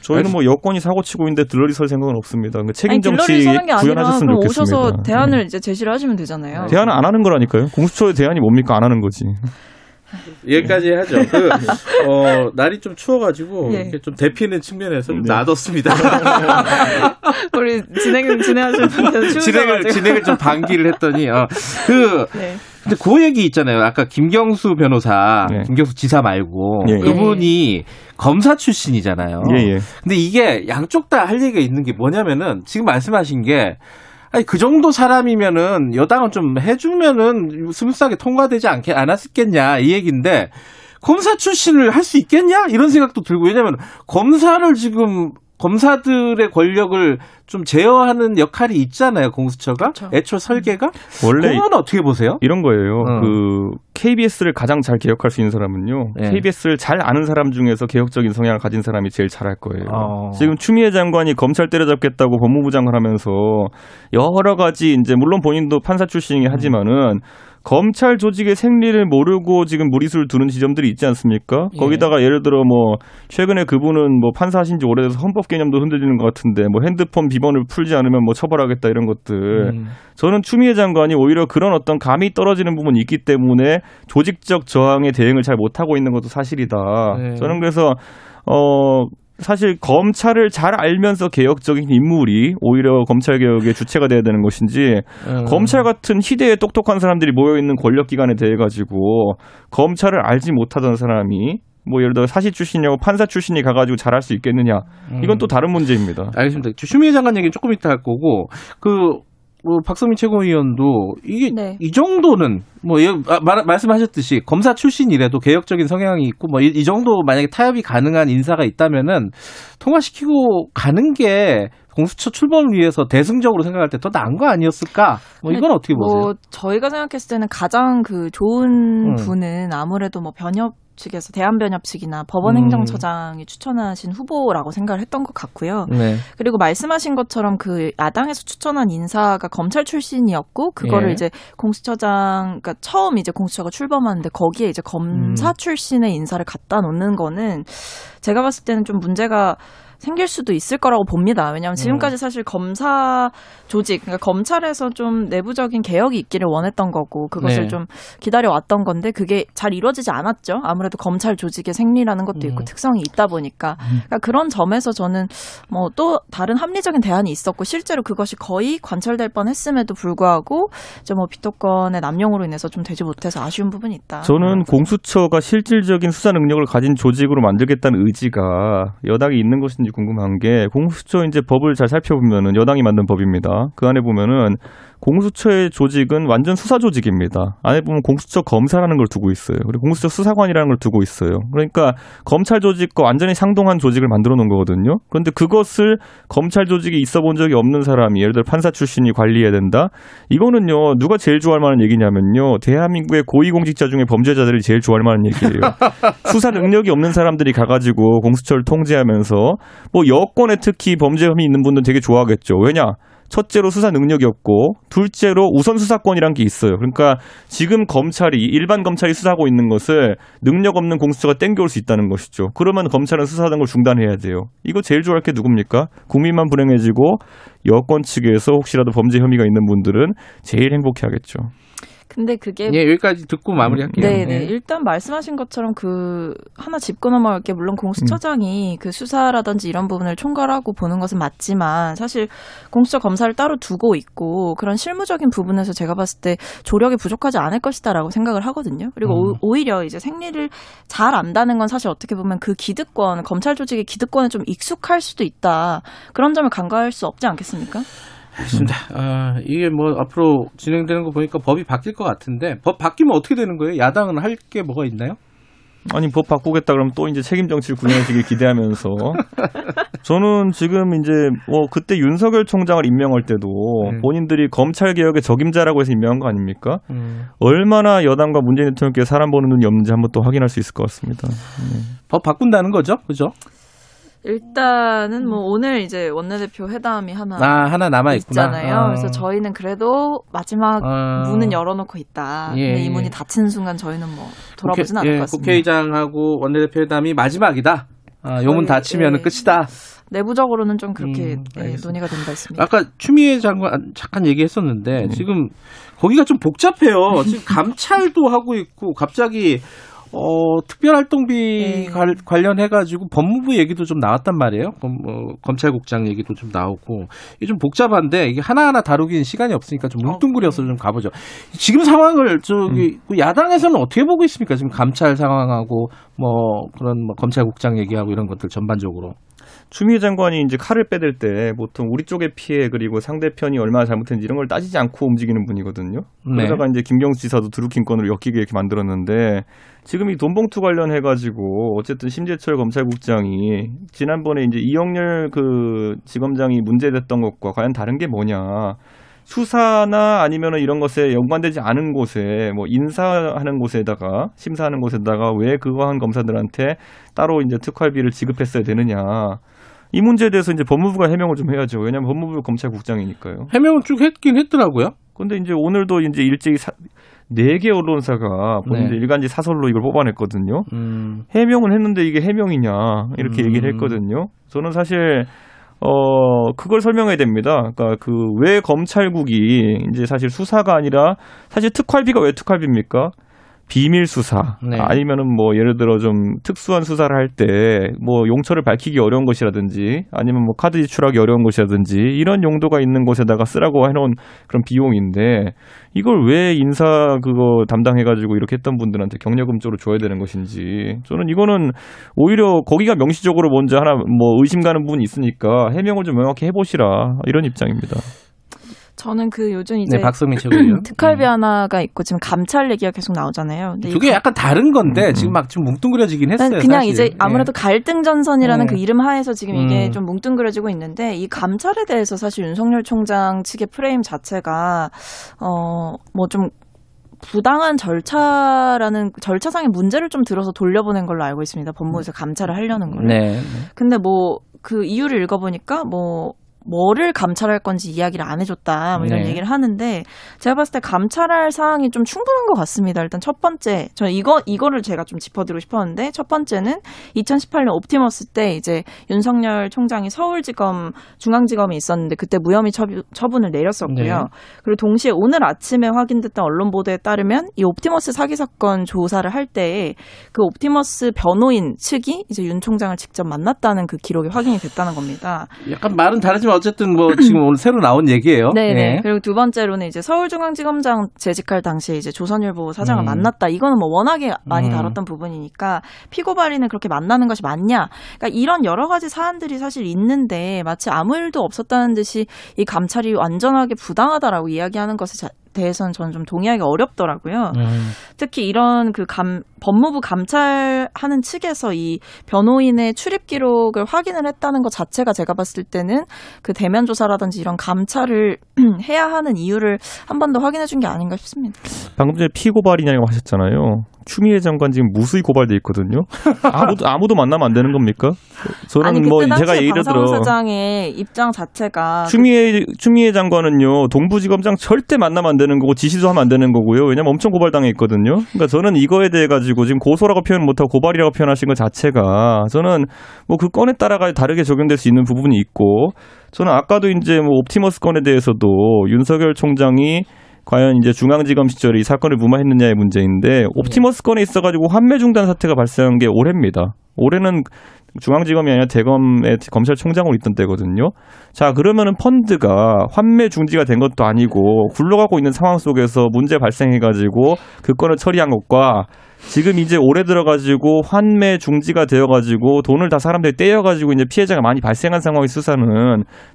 저희는 뭐 여권이 사고치고 있는데 들러리 설 생각은 없습니다. 책임 정치 구현하셨으면 좋겠습니다. 오셔서 대안을 네. 이제 제시를 하시면 되잖아요. 대안을 안 하는 거라니까요. 공수처의 대안이 뭡니까? 안 하는 거지. 여기까지 하죠. 그, 어, 날이 좀 추워가지고, 예. 좀 대피는 측면에서 좀 놔뒀습니다. 우리 진행, 진행하시는 분들 추우셔가지고 진행을, 진행을 좀 방기를 했더니, 어, 그, 네. 근데 그 얘기 있잖아요. 아까 김경수 변호사, 네. 김경수 지사 말고, 예. 그분이 검사 출신이잖아요. 예. 근데 이게 양쪽 다 할 얘기가 있는 게 뭐냐면은, 지금 말씀하신 게, 아니 그 정도 사람이면은 여당은 좀 해주면은 스무스하게 통과되지 않게 않았겠냐 이 얘기인데 검사 출신을 할 수 있겠냐 이런 생각도 들고 왜냐면 검사를 지금 검사들의 권력을 좀 제어하는 역할이 있잖아요 공수처가 그렇죠. 애초 설계가 원래 그건 어떻게 보세요? 이런 거예요. 어. 그 케이비에스를 가장 잘 개혁할 수 있는 사람은요. 네. 케이비에스를 잘 아는 사람 중에서 개혁적인 성향을 가진 사람이 제일 잘할 거예요. 어. 지금 추미애 장관이 검찰 때려잡겠다고 법무부 장관하면서 여러 가지 이제 물론 본인도 판사 출신이 하지만은. 음. 검찰 조직의 생리를 모르고 지금 무리수를 두는 지점들이 있지 않습니까? 예. 거기다가 예를 들어 뭐 최근에 그분은 뭐 판사하신 지 오래돼서 헌법 개념도 흔들리는 것 같은데 뭐 핸드폰 비번을 풀지 않으면 뭐 처벌하겠다 이런 것들. 음. 저는 추미애 장관이 오히려 그런 어떤 감이 떨어지는 부분이 있기 때문에 조직적 저항에 대응을 잘 못하고 있는 것도 사실이다. 예. 저는 그래서 어. 사실 검찰을 잘 알면서 개혁적인 인물이 오히려 검찰개혁의 주체가 돼야 되는 것인지 음. 검찰 같은 희대의 똑똑한 사람들이 모여있는 권력기관에 대해 가지고 검찰을 알지 못하던 사람이 뭐 예를 들어 사시 출신이라고 판사 출신이 가가지고 잘할 수 있겠느냐 이건 또 다른 문제입니다. 알겠습니다. 추미애 장관 얘기는 조금 이따 할 거고 그 뭐 박성민 최고위원도 이게 네. 이 정도는 뭐 말, 말씀하셨듯이 검사 출신이라도 개혁적인 성향이 있고 뭐 이 정도 만약에 타협이 가능한 인사가 있다면은 통과시키고 가는 게 공수처 출범을 위해서 대승적으로 생각할 때 더 나은 거 아니었을까? 뭐 이건 어떻게 보세요? 뭐 저희가 생각했을 때는 가장 그 좋은 음. 분은 아무래도 뭐 변협 측에서 대한변협 측이나 법원행정처장이 음. 추천하신 후보라고 생각을 했던 것 같고요. 네. 그리고 말씀하신 것처럼 그 야당에서 추천한 인사가 검찰 출신이었고 그거를 예. 이제 공수처장 그러니까 처음 이제 공수처가 출범하는데 거기에 이제 검사 음. 출신의 인사를 갖다 놓는 거는 제가 봤을 때는 좀 문제가 생길 수도 있을 거라고 봅니다. 왜냐하면 지금까지 사실 검사 조직, 그러니까 검찰에서 좀 내부적인 개혁이 있기를 원했던 거고 그것을 네. 좀 기다려왔던 건데 그게 잘 이루어지지 않았죠. 아무래도 검찰 조직의 생리라는 것도 있고 음. 특성이 있다 보니까 그러니까 그런 점에서 저는 뭐 또 다른 합리적인 대안이 있었고 실제로 그것이 거의 관철될 뻔했음에도 불구하고 이제 뭐 비토권의 남용으로 인해서 좀 되지 못해서 아쉬운 부분이 있다. 저는 공수처가 실질적인 수사 능력을 가진 조직으로 만들겠다는 의지가 여당이 있는 것인지 궁금한 게 공수처 이제 법을 잘 살펴보면은 여당이 만든 법입니다. 그 안에 보면은 공수처의 조직은 완전 수사 조직입니다. 안에 보면 공수처 검사라는 걸 두고 있어요. 그리고 공수처 수사관이라는 걸 두고 있어요. 그러니까 검찰 조직과 완전히 상동한 조직을 만들어 놓은 거거든요. 그런데 그것을 검찰 조직이 있어 본 적이 없는 사람이 예를 들어 판사 출신이 관리해야 된다. 이거는요. 누가 제일 좋아할 만한 얘기냐면요. 대한민국의 고위공직자 중에 범죄자들이 제일 좋아할 만한 얘기예요. 수사 능력이 없는 사람들이 가가지고 공수처를 통제하면서 뭐 여권에 특히 범죄 혐의 있는 분들은 되게 좋아하겠죠. 왜냐? 첫째로 수사 능력이 없고 둘째로 우선 수사권이란 게 있어요. 그러니까 지금 검찰이 일반 검찰이 수사하고 있는 것을 능력 없는 공수처가 땡겨올 수 있다는 것이죠. 그러면 검찰은 수사하는 걸 중단해야 돼요. 이거 제일 좋아할 게 누굽니까? 국민만 불행해지고 여권 측에서 혹시라도 범죄 혐의가 있는 분들은 제일 행복해하겠죠. 근데 그게 예, 여기까지 듣고 마무리할게요. 네, 네. 일단 말씀하신 것처럼 그 하나 짚고 넘어갈 게 물론 공수처장이 음. 그 수사라든지 이런 부분을 총괄하고 보는 것은 맞지만 사실 공수처 검사를 따로 두고 있고 그런 실무적인 부분에서 제가 봤을 때 조력이 부족하지 않을 것이다라고 생각을 하거든요. 그리고 음. 오히려 이제 생리를 잘 안다는 건 사실 어떻게 보면 그 기득권, 검찰 조직의 기득권에 좀 익숙할 수도 있다. 그런 점을 간과할 수 없지 않겠습니까? 알겠습니다. 아, 이게 뭐 앞으로 진행되는 거 보니까 법이 바뀔 것 같은데 법 바뀌면 어떻게 되는 거예요? 야당은 할 게 뭐가 있나요? 아니 법 바꾸겠다 그러면 또 이제 책임 정치를 구현하시길 기대하면서 저는 지금 이제 뭐 그때 윤석열 총장을 임명할 때도 네. 본인들이 검찰 개혁의 적임자라고 해서 임명한 거 아닙니까? 음. 얼마나 여당과 문재인 대통령께 사람 보는 눈이 없는지 한번 또 확인할 수 있을 것 같습니다. 네. 법 바꾼다는 거죠, 그죠? 일단은 뭐 오늘 이제 원내대표 회담이 하나 아, 하나 남아 있잖아요. 아. 그래서 저희는 그래도 마지막 아. 문은 열어놓고 있다. 예. 근데 이 문이 닫힌 순간 저희는 뭐 돌아보진 국회, 않을 예, 것 같습니다. 국회의장하고 원내대표 회담이 마지막이다. 아, 요 문 닫히면 예. 끝이다. 내부적으로는 좀 그렇게 음, 예, 논의가 된다 했습니다. 아까 추미애 장관 잠깐 얘기했었는데 음. 지금 거기가 좀 복잡해요. 지금 감찰도 하고 있고 갑자기. 어, 특별활동비 네. 관련해가지고 법무부 얘기도 좀 나왔단 말이에요. 검, 어, 검찰국장 얘기도 좀 나오고. 이게 좀 복잡한데, 이게 하나하나 다루기는 시간이 없으니까 좀 뭉뚱그려서 좀 가보죠. 지금 상황을 저기, 음. 야당에서는 어떻게 보고 있습니까? 지금 감찰 상황하고, 뭐, 그런 뭐 검찰국장 얘기하고 이런 것들 전반적으로. 추미애 장관이 이제 칼을 빼댈 때 보통 우리 쪽의 피해 그리고 상대편이 얼마나 잘못했는지 이런 걸 따지지 않고 움직이는 분이거든요. 네. 그러다가 이제 김경수 지사도 드루킹 건으로 엮이게 이렇게 만들었는데 지금 이 돈봉투 관련해가지고 어쨌든 심재철 검찰국장이 지난번에 이제 이영렬 그 지검장이 문제됐던 것과 과연 다른 게 뭐냐. 수사나 아니면은 이런 것에 연관되지 않은 곳에 뭐 인사하는 곳에다가 심사하는 곳에다가 왜 그거 한 검사들한테 따로 이제 특활비를 지급했어야 되느냐. 이 문제에 대해서 이제 법무부가 해명을 좀 해야죠. 왜냐하면 법무부 검찰국장이니까요. 해명을 쭉 했긴 했더라고요. 근데 이제 오늘도 이제 일제히 사, 네 개 언론사가 본인들 네. 일간지 사설로 이걸 뽑아냈거든요. 음. 해명은 했는데 이게 해명이냐 이렇게 음. 얘기를 했거든요. 저는 사실 어, 그걸 설명해야 됩니다. 그러니까 그 왜 검찰국이 이제 사실 수사가 아니라 사실 특활비가 왜 특활비입니까? 비밀 수사 네. 아니면은 뭐 예를 들어 좀 특수한 수사를 할 때 뭐 용처를 밝히기 어려운 것이라든지 아니면 뭐 카드 지출하기 어려운 것이라든지 이런 용도가 있는 곳에다가 쓰라고 해놓은 그런 비용인데 이걸 왜 인사 그거 담당해가지고 이렇게 했던 분들한테 경력금 쪽으로 줘야 되는 것인지 저는 이거는 오히려 거기가 명시적으로 먼저 하나 뭐 의심 가는 부분이 있으니까 해명을 좀 명확히 해보시라 이런 입장입니다. 저는 그 요즘 이제 네, 박성민 최고예요. 특활비 음. 하나가 있고 지금 감찰 얘기가 계속 나오잖아요. 근데 그게 약간 다른 건데 음. 지금 막 좀 뭉뚱그려지긴 했어요. 그냥 사실. 이제 아무래도 예. 갈등전선이라는 음. 그 이름 하에서 지금 이게 음. 좀 뭉뚱그려지고 있는데 이 감찰에 대해서 사실 윤석열 총장 측의 프레임 자체가 어, 뭐 좀 부당한 절차라는 절차상의 문제를 좀 들어서 돌려보낸 걸로 알고 있습니다. 법무부에서 감찰을 하려는 거를. 네. 근데 뭐 그 이유를 읽어보니까 뭐 뭐를 감찰할 건지 이야기를 안 해줬다 뭐 이런 네. 얘기를 하는데 제가 봤을 때 감찰할 사항이 좀 충분한 것 같습니다. 일단 첫 번째, 저는 이거, 이거를 제가 좀 짚어드리고 싶었는데 첫 번째는 이천십팔 년 옵티머스 때 이제 윤석열 총장이 서울지검 중앙지검에 있었는데 그때 무혐의 처분, 처분을 내렸었고요. 네. 그리고 동시에 오늘 아침에 확인됐던 언론 보도에 따르면 이 옵티머스 사기 사건 조사를 할 때 그 옵티머스 변호인 측이 이제 윤 총장을 직접 만났다는 그 기록이 확인이 됐다는 겁니다. 약간 말은 다르지만 어쨌든 뭐 지금 오늘 새로 나온 얘기예요. 네. 네. 그리고 두 번째로는 이제 서울중앙지검장 재직할 당시에 이제 조선일보 사장을 음. 만났다. 이거는 뭐 워낙에 많이 음. 다뤘던 부분이니까 피고발인은 그렇게 만나는 것이 맞냐. 그러니까 이런 여러 가지 사안들이 사실 있는데 마치 아무 일도 없었다는 듯이 이 감찰이 완전하게 부당하다라고 이야기하는 것에 자, 대해서는 저는 좀 동의하기가 어렵더라고요. 음. 특히 이런 그 감, 법무부 감찰하는 측에서 이 변호인의 출입 기록을 확인을 했다는 것 자체가 제가 봤을 때는 그 대면 조사라든지 이런 감찰을 해야 하는 이유를 한 번 더 확인해 준 게 아닌가 싶습니다. 방금 전에 피고발이냐고 하셨잖아요. 추미애 장관 지금 무수히 고발돼 있거든요. 아무도 아무도 만나면 안 되는 겁니까? 저는 아니, 뭐 제가 예를 들어 사장의 입장 자체가 추미애 그... 추미애 장관은요 동부지검장 절대 만나면 안 되는 거고 지시도 하면 안 되는 거고요. 왜냐면 엄청 고발당해 있거든요. 그러니까 저는 이거에 대해 가지고 지금 고소라고 표현 못하고 고발이라고 표현하신 것 자체가 저는 뭐 그 건에 따라가 다르게 적용될 수 있는 부분이 있고 저는 아까도 이제 뭐 옵티머스 건에 대해서도 윤석열 총장이 과연 이제 중앙지검 시절에 이 사건을 무마했느냐의 문제인데 옵티머스 건에 있어가지고 환매 중단 사태가 발생한 게 올해입니다. 올해는 중앙지검이 아니라 대검의 검찰총장으로 있던 때거든요. 자 그러면은 펀드가 환매 중지가 된 것도 아니고 굴러가고 있는 상황 속에서 문제 발생해가지고 그 건을 처리한 것과 지금 이제 올해 들어가지고 환매 중지가 되어가지고 돈을 다 사람들이 떼여가지고 이제 피해자가 많이 발생한 상황의 수사는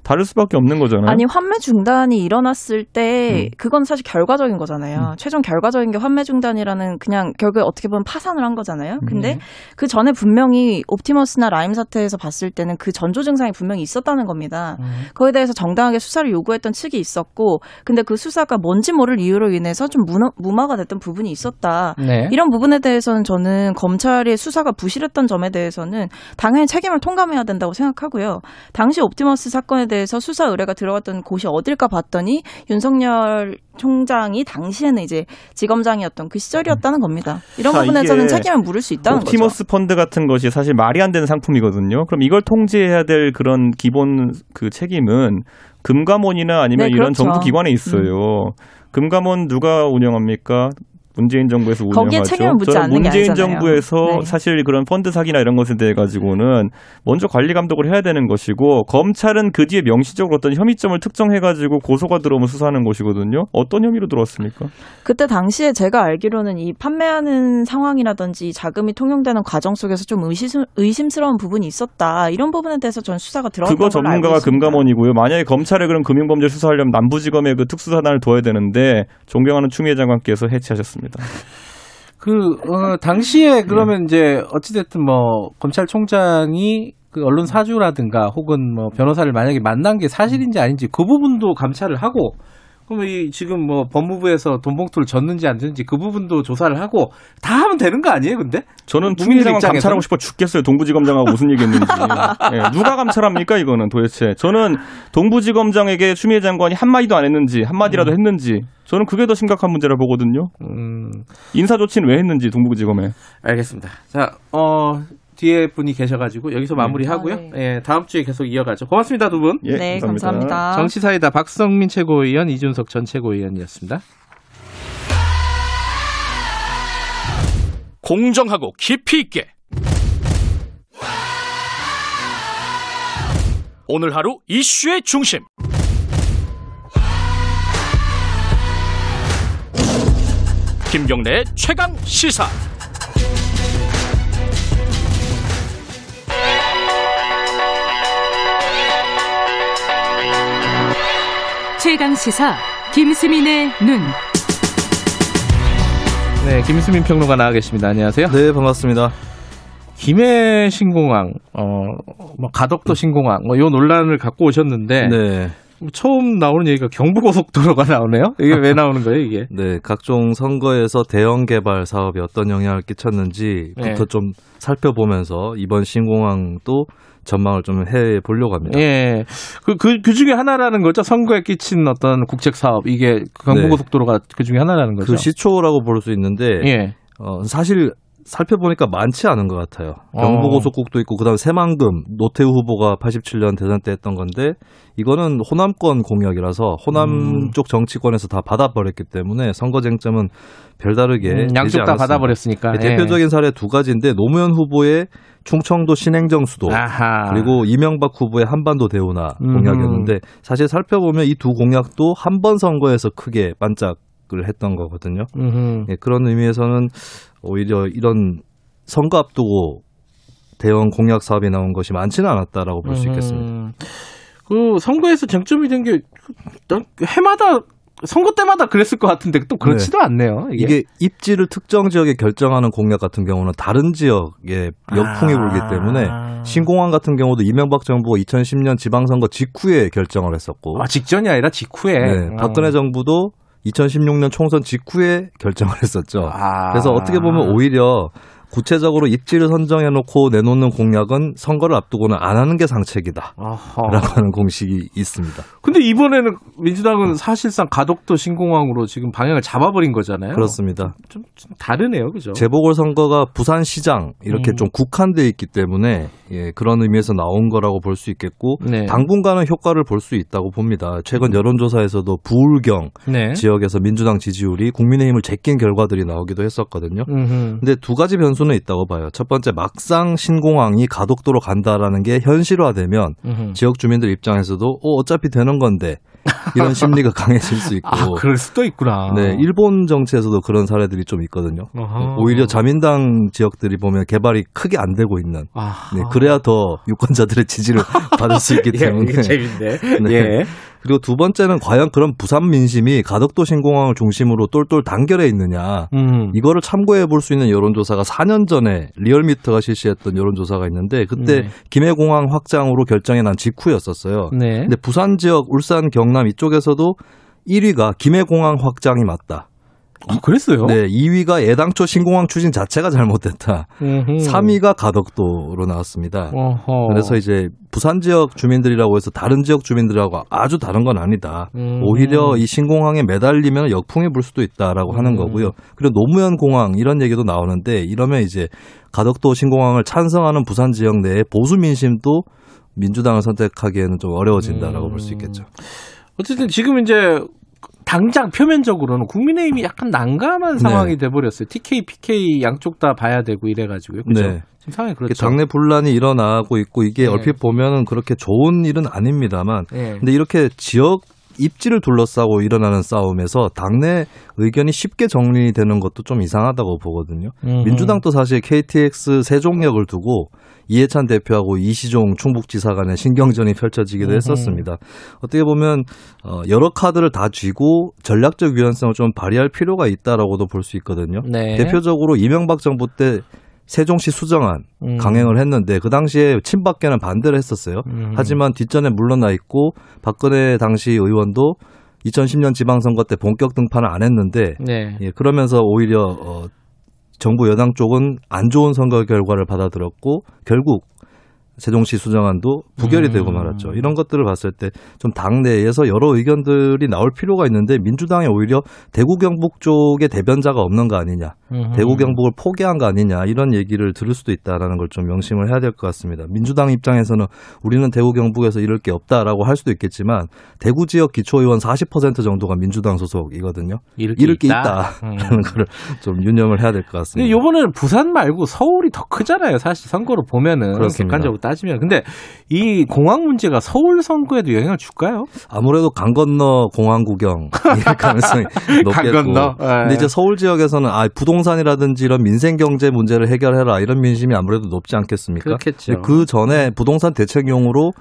다를 수밖에 없는 거잖아요. 아니 환매 중단이 일어났을 때 음. 그건 사실 결과적인 거잖아요. 음. 최종 결과적인 게 환매 중단이라는 그냥 결국에 어떻게 보면 파산을 한 거잖아요. 근데 음. 그 전에 분명히 옵티머스나 라임 사태에서 봤을 때는 그 전조 증상이 분명히 있었다는 겁니다. 음. 거기에 대해서 정당하게 수사를 요구했던 측이 있었고 근데 그 수사가 뭔지 모를 이유로 인해서 좀 무너, 무마가 됐던 부분이 있었다. 네. 이런 부분에 대해서는 저는 검찰의 수사가 부실했던 점에 대해서는 당연히 책임을 통감해야 된다고 생각하고요. 당시 옵티머스 사건에 대해서 수사 의뢰가 들어갔던 곳이 어딜까 봤더니 윤석열 총장이 당시에는 이제 지검장이었던 그 시절이었다는 겁니다. 이런 자, 부분에서는 책임을 물을 수 있다는 옵티머스 거죠. 옵티머스 펀드 같은 것이 사실 말이 안 되는 상품이거든요. 그럼 이걸 통제해야 될 그런 기본 그 책임은 금감원이나 아니면 네, 이런 그렇죠. 정부 기관에 있어요. 음. 금감원 누가 운영합니까? 문재인 정부에서 운영하죠. 거기에 책임을 묻지 않는 게 아니잖아요. 문재인 정부에서 네. 사실 그런 펀드 사기나 이런 것에 대해 가지고는 먼저 관리 감독을 해야 되는 것이고 검찰은 그 뒤에 명시적으로 어떤 혐의점을 특정해 가지고 고소가 들어오면 수사하는 것이거든요. 어떤 혐의로 들어왔습니까? 그때 당시에 제가 알기로는 이 판매하는 상황이라든지 자금이 통용되는 과정 속에서 좀 의심, 의심스러운 부분이 있었다. 이런 부분에 대해서 전 수사가 들어갔던 걸로 알고 있습니다. 그거 전문가가 금감원이고요. 만약에 검찰에 그런 금융범죄 수사하려면 남부지검에 그 특수사단을 둬야 되는데 존경하는 추미애 장관께서 해체하셨습니다. 그 어, 당시에 그러면 네. 이제 어찌됐든 뭐 검찰총장이 그 언론 사주라든가 혹은 뭐 변호사를 만약에 만난 게 사실인지 아닌지 그 부분도 감찰을 하고 그러면 이 지금 뭐 법무부에서 돈봉투를 줬는지 안 줬는지 그 부분도 조사를 하고 다 하면 되는 거 아니에요? 근데 저는 국민의힘 감찰하고 싶어 죽겠어요. 동부지검장하고 무슨 얘기했는지 네, 누가 감찰합니까 이거는 도대체 저는 동부지검장에게 추미애 장관이 한 마디도 안 했는지 한 마디라도 음. 했는지. 저는 그게 더 심각한 문제라 보거든요. 음. 인사 조치는 왜 했는지 동부지검에. 알겠습니다. 자, 어, 뒤에 분이 계셔가지고 여기서 마무리하고요. 아, 네. 예, 다음 주에 계속 이어가죠. 고맙습니다, 두 분. 예, 네, 감사합니다. 감사합니다. 정치사이다 박성민 최고위원, 이준석 전 최고위원이었습니다. 공정하고 깊이 있게. 오늘 하루 이슈의 중심. 김경래의 최강 시사. 최강 시사 김수민의 눈. 네, 김수민 평론가 나와 계십니다. 안녕하세요. 네, 반갑습니다. 김해 신공항, 어, 뭐 가덕도 신공항, 뭐 요 논란을 갖고 오셨는데. 네. 처음 나오는 얘기가 경부고속도로가 나오네요. 이게 왜 나오는 거예요, 이게? 네, 각종 선거에서 대형 개발 사업이 어떤 영향을 끼쳤는지부터 네. 좀 살펴보면서 이번 신공항도 전망을 좀 해보려고 합니다. 예, 그, 그, 그 중에 하나라는 거죠. 선거에 끼친 어떤 국책 사업, 이게 경부고속도로가 네. 그 중에 하나라는 거죠. 그 시초라고 볼 수 있는데, 예. 어, 사실. 살펴보니까 많지 않은 것 같아요. 경부고속국도 있고 그다음에 새만금 노태우 후보가 팔십칠 년 대선 때 했던 건데 이거는 호남권 공약이라서 호남 음. 쪽 정치권에서 다 받아버렸기 때문에 선거 쟁점은 별다르게 음, 양쪽 다 받아버렸으니까. 네, 대표적인 사례 두 가지인데 노무현 후보의 충청도 신행정 수도 아하. 그리고 이명박 후보의 한반도 대운하 음. 공약이었는데 사실 살펴보면 이 두 공약도 한 번 선거에서 크게 반짝 을 했던 거거든요. 예, 그런 의미에서는 오히려 이런 선거 앞두고 대형 공약 사업이 나온 것이 많지는 않았다라고 볼 수 있겠습니다. 그 선거에서 쟁점이 된 게 해마다 선거 때마다 그랬을 것 같은데 또 그렇지도 네. 않네요. 이게. 이게 입지를 특정 지역에 결정하는 공약 같은 경우는 다른 지역에 역풍이 아~ 불기 때문에 신공항 같은 경우도 이명박 정부가 이천십 년 지방선거 직후에 결정을 했었고 아, 직전이 아니라 직후에 네, 박근혜 어. 정부도 이천십육 년 총선 직후에 결정을 했었죠. 아~ 그래서 어떻게 보면 오히려 구체적으로 입지를 선정해놓고 내놓는 공약은 선거를 앞두고는 안 하는 게 상책이다. 아하. 라고 하는 공식이 있습니다. 근데 이번에는 민주당은 사실상 가덕도 신공항으로 지금 방향을 잡아버린 거잖아요. 그렇습니다. 좀, 좀 다르네요. 그죠? 재보궐선거가 부산시장 이렇게 음. 좀 국한되어 있기 때문에 예, 그런 의미에서 나온 거라고 볼 수 있겠고 네. 당분간은 효과를 볼 수 있다고 봅니다. 최근 여론조사에서도 부울경 네. 지역에서 민주당 지지율이 국민의힘을 제낀 결과들이 나오기도 했었거든요. 음흠. 근데 두 가지 변수 수는 있다고 봐요. 첫 번째 막상 신공항이 가덕도로 간다라는 게 현실화되면 으흠. 지역 주민들 입장에서도 어, 어차피 되는 건데 이런 심리가 강해질 수 있고. 아, 그럴 수도 있구나. 네, 일본 정치에서도 그런 사례들이 좀 있거든요. 어허. 오히려 자민당 지역들이 보면 개발이 크게 안 되고 있는. 네, 그래야 더 유권자들의 지지를 받을 수 있기 때문에. 예, 재밌네. 네. 예. 그리고 두 번째는 과연 그런 부산 민심이 가덕도 신공항을 중심으로 똘똘 단결해 있느냐. 음. 이거를 참고해 볼 수 있는 여론조사가 사 년 전에 리얼미터가 실시했던 여론조사가 있는데 그때 네. 김해공항 확장으로 결정이 난 직후였었어요. 네. 근데 부산 지역, 울산, 경남 이쪽에서도 일 위가 김해공항 확장이 맞다. 아, 그랬어요? 네, 이 위가 애당초 신공항 추진 자체가 잘못됐다. 으흠. 삼 위가 가덕도로 나왔습니다. 어허. 그래서 이제 부산 지역 주민들이라고 해서 다른 지역 주민들하고 아주 다른 건 아니다. 음. 오히려 이 신공항에 매달리면 역풍이 불 수도 있다라고 음. 하는 거고요. 그리고 노무현 공항 이런 얘기도 나오는데 이러면 이제 가덕도 신공항을 찬성하는 부산 지역 내의 보수 민심도 민주당을 선택하기에는 좀 어려워진다라고 음. 볼 수 있겠죠. 어쨌든 지금 이제 당장 표면적으로는 국민의힘이 약간 난감한 상황이 네. 돼버렸어요. 티케이, 피케이 양쪽 다 봐야 되고 이래가지고요. 그렇죠? 네. 지금 상황이 그렇죠. 당내 분란이 일어나고 있고 이게 네. 얼핏 보면은 그렇게 좋은 일은 아닙니다만 네. 근데 이렇게 지역 입지를 둘러싸고 일어나는 싸움에서 당내 의견이 쉽게 정리되는 것도 좀 이상하다고 보거든요. 음흠. 민주당도 사실 케이티엑스 세종역을 두고 이해찬 대표하고 이시종 충북지사 간의 신경전이 펼쳐지기도 했었습니다. 어떻게 보면 여러 카드를 다 쥐고 전략적 유연성을 좀 발휘할 필요가 있다라고도 볼 수 있거든요. 네. 대표적으로 이명박 정부 때 세종시 수정안 음. 강행을 했는데 그 당시에 친박계는 반대를 했었어요. 음. 하지만 뒷전에 물러나 있고 박근혜 당시 의원도 이천십 년 지방선거 때 본격 등판을 안 했는데 네. 예, 그러면서 오히려 어, 정부 여당 쪽은 안 좋은 선거 결과를 받아들였고 결국 세종시 수정안도 부결이 음. 되고 말았죠. 이런 것들을 봤을 때 좀 당내에서 여러 의견들이 나올 필요가 있는데 민주당이 오히려 대구 경북 쪽에 대변자가 없는 거 아니냐. 음. 대구 경북을 포기한 거 아니냐. 이런 얘기를 들을 수도 있다라는 걸 좀 명심을 해야 될 것 같습니다. 민주당 입장에서는 우리는 대구 경북에서 이럴 게 없다라고 할 수도 있겠지만 대구 지역 기초의원 사십 퍼센트 정도가 민주당 소속이거든요. 이럴 게, 이럴 게 있다. 있다라는 음. 걸 좀 유념을 해야 될 것 같습니다. 이번에는 부산 말고 서울이 더 크잖아요. 사실 선거로 보면은 그렇습니다. 객관적으로 따지면. 근데 이 공항 문제가 서울 선거에도 영향을 줄까요? 아무래도 강 건너 공항 구경 가능성이 높겠고. 건너? 근데 이제 서울 지역에서는 아, 부동산이라든지 이런 민생 경제 문제를 해결해라 이런 민심이 아무래도 높지 않겠습니까? 그렇겠죠. 그 전에 부동산 대책용으로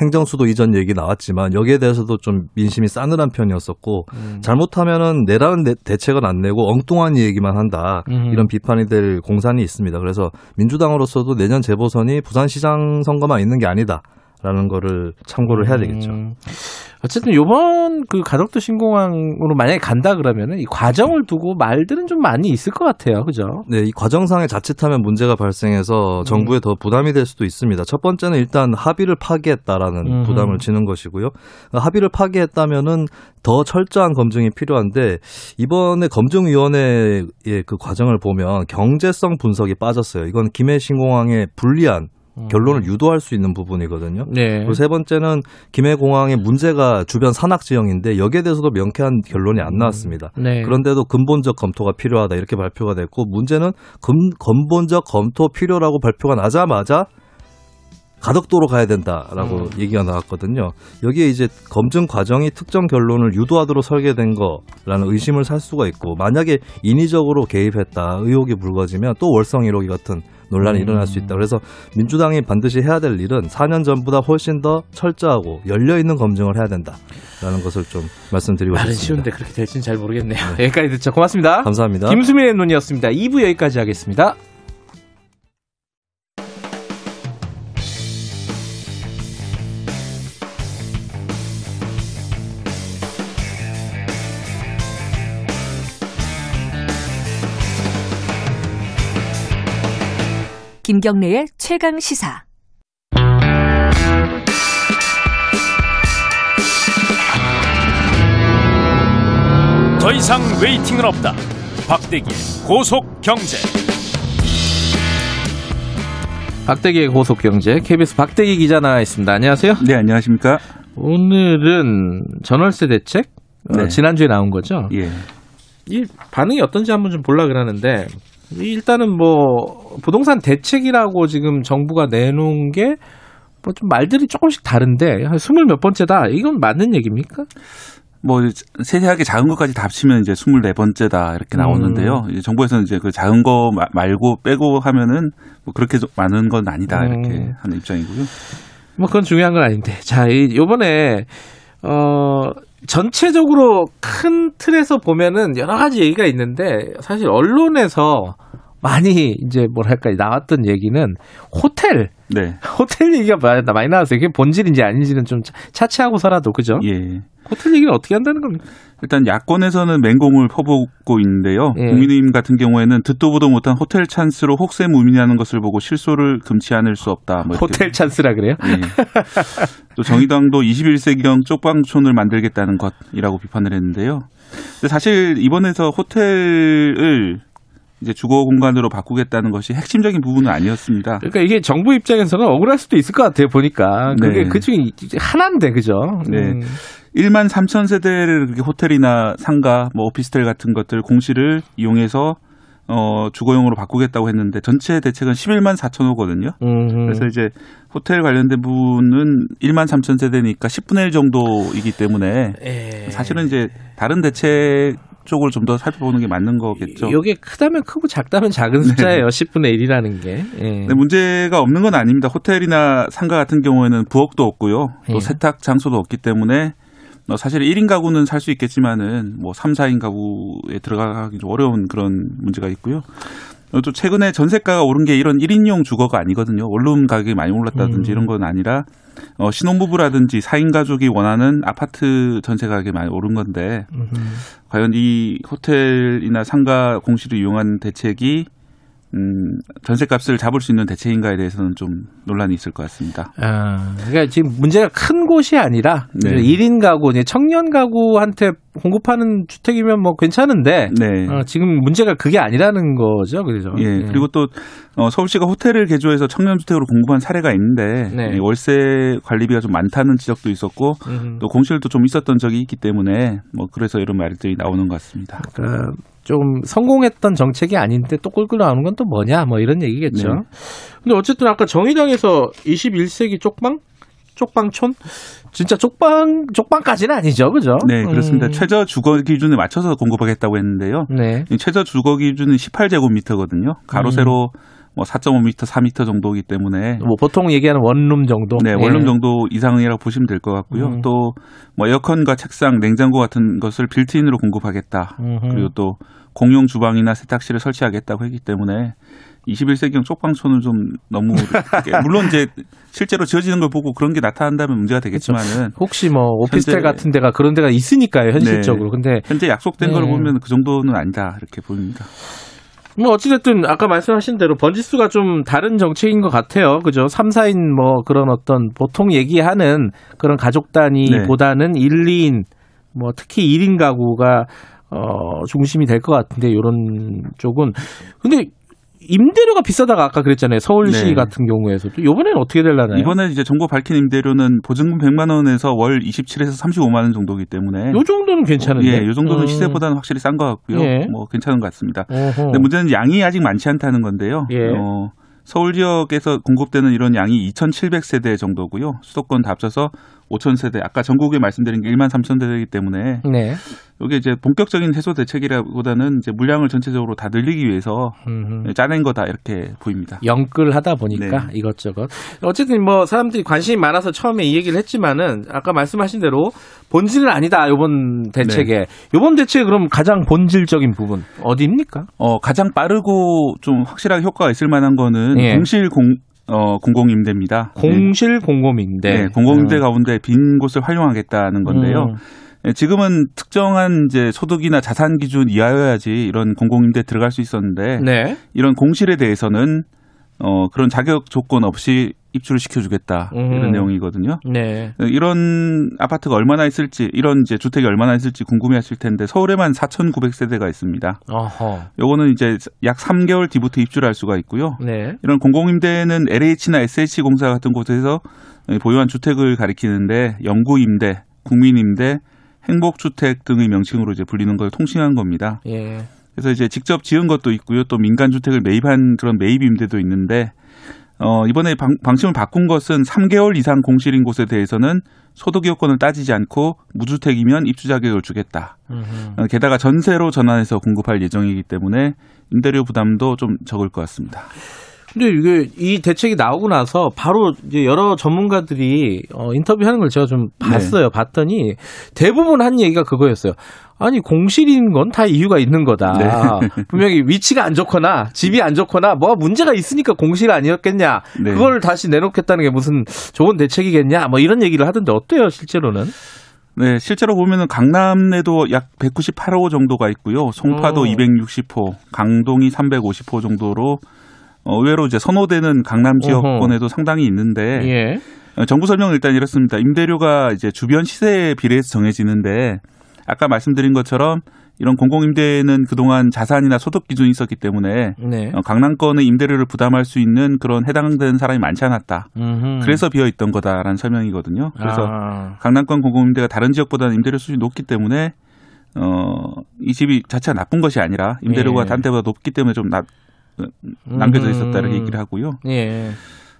행정수도 이전 얘기 나왔지만 여기에 대해서도 좀 민심이 싸늘한 편이었었고 음. 잘못하면은 내라는 대책은 안 내고 엉뚱한 얘기만 한다. 음. 이런 비판이 될 공산이 있습니다. 그래서 민주당으로서도 내년 재보선이 부산시장 선거만 있는 게 아니다라는 거를 참고를 해야 되겠죠. 음. 어쨌든 요번 그 가덕도 신공항으로 만약에 간다 그러면은 이 과정을 두고 말들은 좀 많이 있을 것 같아요. 그죠? 네, 이 과정상에 자칫하면 문제가 발생해서 정부에 음. 더 부담이 될 수도 있습니다. 첫 번째는 일단 합의를 파기했다라는 음. 부담을 지는 것이고요. 합의를 파기했다면은 더 철저한 검증이 필요한데 이번에 검증위원회의 그 과정을 보면 경제성 분석이 빠졌어요. 이건 김해 신공항에 불리한 결론을 유도할 수 있는 부분이거든요. 네. 그리고 세 번째는 김해공항의 문제가 주변 산악지형인데 여기에 대해서도 명쾌한 결론이 안 나왔습니다. 네. 그런데도 근본적 검토가 필요하다 이렇게 발표가 됐고 문제는 근, 근본적 검토 필요라고 발표가 나자마자 가덕도로 가야 된다라고 음. 얘기가 나왔거든요. 여기에 이제 검증 과정이 특정 결론을 유도하도록 설계된 거라는 의심을 살 수가 있고 만약에 인위적으로 개입했다 의혹이 불거지면 또 월성 일 호기 같은 논란이 음. 일어날 수 있다. 그래서 민주당이 반드시 해야 될 일은 사 년 전보다 훨씬 더 철저하고 열려있는 검증을 해야 된다라는 것을 좀 말씀드리고 싶습니다. 말은 쉬운데 그렇게 될지는 잘 모르겠네요. 네. 여기까지 듣죠. 고맙습니다. 감사합니다. 김수민의 논의였습니다. 이 부 여기까지 하겠습니다. 김경래의 최강 시사. 더 이상 웨이팅은 없다. 박대기의 고속 경제. 박대기의 고속 경제. 케이비에스 박대기 기자 나와 있습니다. 안녕하세요. 네, 안녕하십니까. 오늘은 전월세 대책 네. 어, 지난주에 나온 거죠. 예. 이 반응이 어떤지 한번 좀 보려고 그러는데. 일단은 뭐 부동산 대책이라고 지금 정부가 내놓은 게 뭐 좀 말들이 조금씩 다른데 한 스물 몇 번째다 이건 맞는 얘기입니까? 뭐 세세하게 작은 것까지 다 합치면 이제 스물네 번째다 이렇게 나오는데요. 음. 정부에서는 이제 그 작은 거 말고 빼고 하면은 뭐 그렇게 많은 건 아니다 이렇게 음. 하는 입장이고요. 뭐 그건 중요한 건 아닌데 자 이 요번에 어. 전체적으로 큰 틀에서 보면은 여러 가지 얘기가 있는데 사실 언론에서 많이 이제 뭐랄까 나왔던 얘기는 호텔, 네. 호텔 얘기가 많이 나왔어요. 그게 본질인지 아닌지는 좀 차치하고서라도 그죠? 예. 호텔 얘기를 어떻게 한다는 겁니까? 일단 야권에서는 맹공을 퍼붓고 있는데요. 예. 국민의힘 같은 경우에는 듣도 보도 못한 호텔 찬스로 혹세무민이라는 것을 보고 실소를 금치 않을 수 없다. 뭐 호텔 찬스라 그래요? 예. 또 정의당도 이십일 세기형 쪽방촌을 만들겠다는 것이라고 비판을 했는데요. 근데 사실 이번에서 호텔을 이제 주거 공간으로 바꾸겠다는 것이 핵심적인 부분은 아니었습니다. 그러니까 이게 정부 입장에서는 억울할 수도 있을 것 같아요. 보니까 그게 네. 그중에 하나인데 그죠? 네. 음. 만 삼천 세대를 그렇게 호텔이나 상가, 뭐 오피스텔 같은 것들 공시를 이용해서 어, 주거용으로 바꾸겠다고 했는데 전체 대책은 십일만 사천 호거든요. 음흠. 그래서 이제 호텔 관련된 부분은 만 삼천 세대니까 십분의 일 정도이기 때문에 에이. 사실은 이제 다른 대책 쪽을 좀 더 살펴보는 게 맞는 거겠죠. 이게 크다면 크고 작다면 작은 숫자예요. 네. 십분의 일이라는 게. 예. 네, 문제가 없는 건 아닙니다. 호텔이나 상가 같은 경우에는 부엌도 없고요. 또 예. 세탁 장소도 없기 때문에 사실 일 인 가구는 살 수 있겠지만은 뭐 삼, 사인 가구에 들어가기 좀 어려운 그런 문제가 있고요. 또 최근에 전세가가 오른 게 이런 일 인용 주거가 아니거든요. 원룸 가격이 많이 올랐다든지 음. 이런 건 아니라 어, 신혼부부라든지 사 인 가족이 원하는 아파트 전세 가격이 많이 오른 건데 음흠. 과연 이 호텔이나 상가 공시를 이용한 대책이 음, 전셋값을 잡을 수 있는 대책인가에 대해서는 좀 논란이 있을 것 같습니다. 아, 그러니까 지금 문제가 큰 곳이 아니라 네. 일 인 가구, 청년 가구한테 공급하는 주택이면 뭐 괜찮은데 네. 어, 지금 문제가 그게 아니라는 거죠, 그렇죠? 예, 예. 그리고 또 어, 서울시가 호텔을 개조해서 청년 주택으로 공급한 사례가 있는데 네. 월세 관리비가 좀 많다는 지적도 있었고 음흠. 또 공실도 좀 있었던 적이 있기 때문에 뭐 그래서 이런 말들이 나오는 것 같습니다. 그러니까 좀 성공했던 정책이 아닌데 또 꿀꿀 나오는 건 또 뭐냐 뭐 이런 얘기겠죠. 네. 근데 어쨌든 아까 정의당에서 이십일 세기 쪽방? 쪽방촌? 진짜 쪽방, 쪽방까지는 아니죠. 그죠? 네, 그렇습니다. 음. 최저 주거 기준에 맞춰서 공급하겠다고 했는데요. 네. 최저 주거 기준은 십팔 제곱미터거든요. 가로, 세로 음. 뭐 사 점 오 미터, 사 미터 정도이기 때문에 뭐 보통 얘기하는 원룸 정도, 네, 원룸 예. 정도 이상이라고 보시면 될 것 같고요. 음. 또 뭐 에어컨과 책상, 냉장고 같은 것을 빌트인으로 공급하겠다. 음흠. 그리고 또 공용 주방이나 세탁실을 설치하겠다고 했기 때문에 이십일 세기형 쪽방촌은 좀 너무 물론 이제 실제로 지어지는 걸 보고 그런 게 나타난다면 문제가 되겠지만은 그렇죠. 혹시 뭐 오피스텔 같은 데가 그런 데가 있으니까요 현실적으로. 네. 근데 현재 약속된 네. 걸 보면 그 정도는 아니다 이렇게 보입니다. 뭐 어찌됐든 아까 말씀하신 대로 번지수가 좀 다른 정책인 것 같아요. 그죠? 삼, 사인 뭐 그런 어떤 보통 얘기하는 그런 가족 단위보다는 네. 일, 이인 뭐 특히 일 인 가구가 어 중심이 될 것 같은데 이런 쪽은. 근데 임대료가 비싸다가 아까 그랬잖아요. 서울시 네. 같은 경우에서도. 이번에는 어떻게 되려나요? 이번에 이제 정부 밝힌 임대료는 보증금 백만 원에서 월 이십칠에서 삼십오만 원 정도이기 때문에 요 정도는 괜찮은데. 어, 예, 요 정도는 음. 시세보다는 확실히 싼 것 같고요. 예. 뭐 괜찮은 것 같습니다. 어허. 근데 문제는 양이 아직 많지 않다는 건데요. 예. 어, 서울 지역에서 공급되는 이런 양이 이천칠백 세대 정도고요. 수도권 다 합쳐서 오천 세대. 아까 전국에 말씀드린 게 만 삼천 세대이기 때문에 네. 이게 이제 본격적인 해소 대책이라기보다는 이제 물량을 전체적으로 다 늘리기 위해서 음흠. 짜낸 거다 이렇게 보입니다. 영끌하다 보니까 네. 이것저것. 어쨌든 뭐 사람들이 관심이 많아서 처음에 이 얘기를 했지만은 아까 말씀하신 대로 본질은 아니다. 이번 대책에. 네. 이번 대책에 그럼 가장 본질적인 부분 어디입니까? 어, 가장 빠르고 좀 확실하게 효과가 있을 만한 거는 네. 공실 공 어, 공공임대입니다. 공실 공공임대. 네, 공공임대 음. 가운데 빈 곳을 활용하겠다는 건데요. 음. 지금은 특정한 이제 소득이나 자산 기준 이하여야지 이런 공공임대 들어갈 수 있었는데 네. 이런 공실에 대해서는 어, 그런 자격 조건 없이 입주를 시켜주겠다 음. 이런 내용이거든요. 네. 이런 아파트가 얼마나 있을지 이런 이제 주택이 얼마나 있을지 궁금해하실 텐데 서울에만 사천구백 세대가 있습니다. 어허. 요거는 이제 약 삼 개월 뒤부터 입주를 할 수가 있고요. 네. 이런 공공임대는 엘에이치나 에스에이치 공사 같은 곳에서 보유한 주택을 가리키는데 영구임대, 국민임대, 행복주택 등의 명칭으로 이제 불리는 걸 통칭한 겁니다. 예. 그래서 이제 직접 지은 것도 있고요. 또 민간 주택을 매입한 그런 매입 임대도 있는데 어, 이번에 방, 방침을 바꾼 것은 삼 개월 이상 공실인 곳에 대해서는 소득 요건을 따지지 않고 무주택이면 입주 자격을 주겠다. 음흠. 게다가 전세로 전환해서 공급할 예정이기 때문에 임대료 부담도 좀 적을 것 같습니다. 근데 이게 이 대책이 나오고 나서 바로 이제 여러 전문가들이 어, 인터뷰하는 걸 제가 좀 봤어요. 네. 봤더니 대부분 한 얘기가 그거였어요. 아니 공실인 건 다 이유가 있는 거다. 네. 분명히 위치가 안 좋거나 집이 안 좋거나 뭐 문제가 있으니까 공실 아니었겠냐. 네. 그걸 다시 내놓겠다는 게 무슨 좋은 대책이겠냐. 뭐 이런 얘기를 하던데 어때요 실제로는? 네, 실제로 보면은 강남에도 약 백구십팔 호 정도가 있고요. 송파도 오. 이백육십 호, 강동이 삼백오십 호 정도로 어, 의외로 이제 선호되는 강남 지역권에도 어허. 상당히 있는데 예. 정부 설명은 일단 이렇습니다. 임대료가 이제 주변 시세에 비례해서 정해지는데 아까 말씀드린 것처럼 이런 공공임대는 그동안 자산이나 소득 기준이 있었기 때문에 네. 어, 강남권의 임대료를 부담할 수 있는 그런 해당되는 사람이 많지 않았다. 음흠. 그래서 비어있던 거다라는 설명이거든요. 그래서 아. 강남권 공공임대가 다른 지역보다는 임대료 수준이 높기 때문에 어, 이 집이 자체가 나쁜 것이 아니라 임대료가 예. 다른 데보다 높기 때문에 좀 낮 남겨져 있었다는 얘기를 하고요. 예.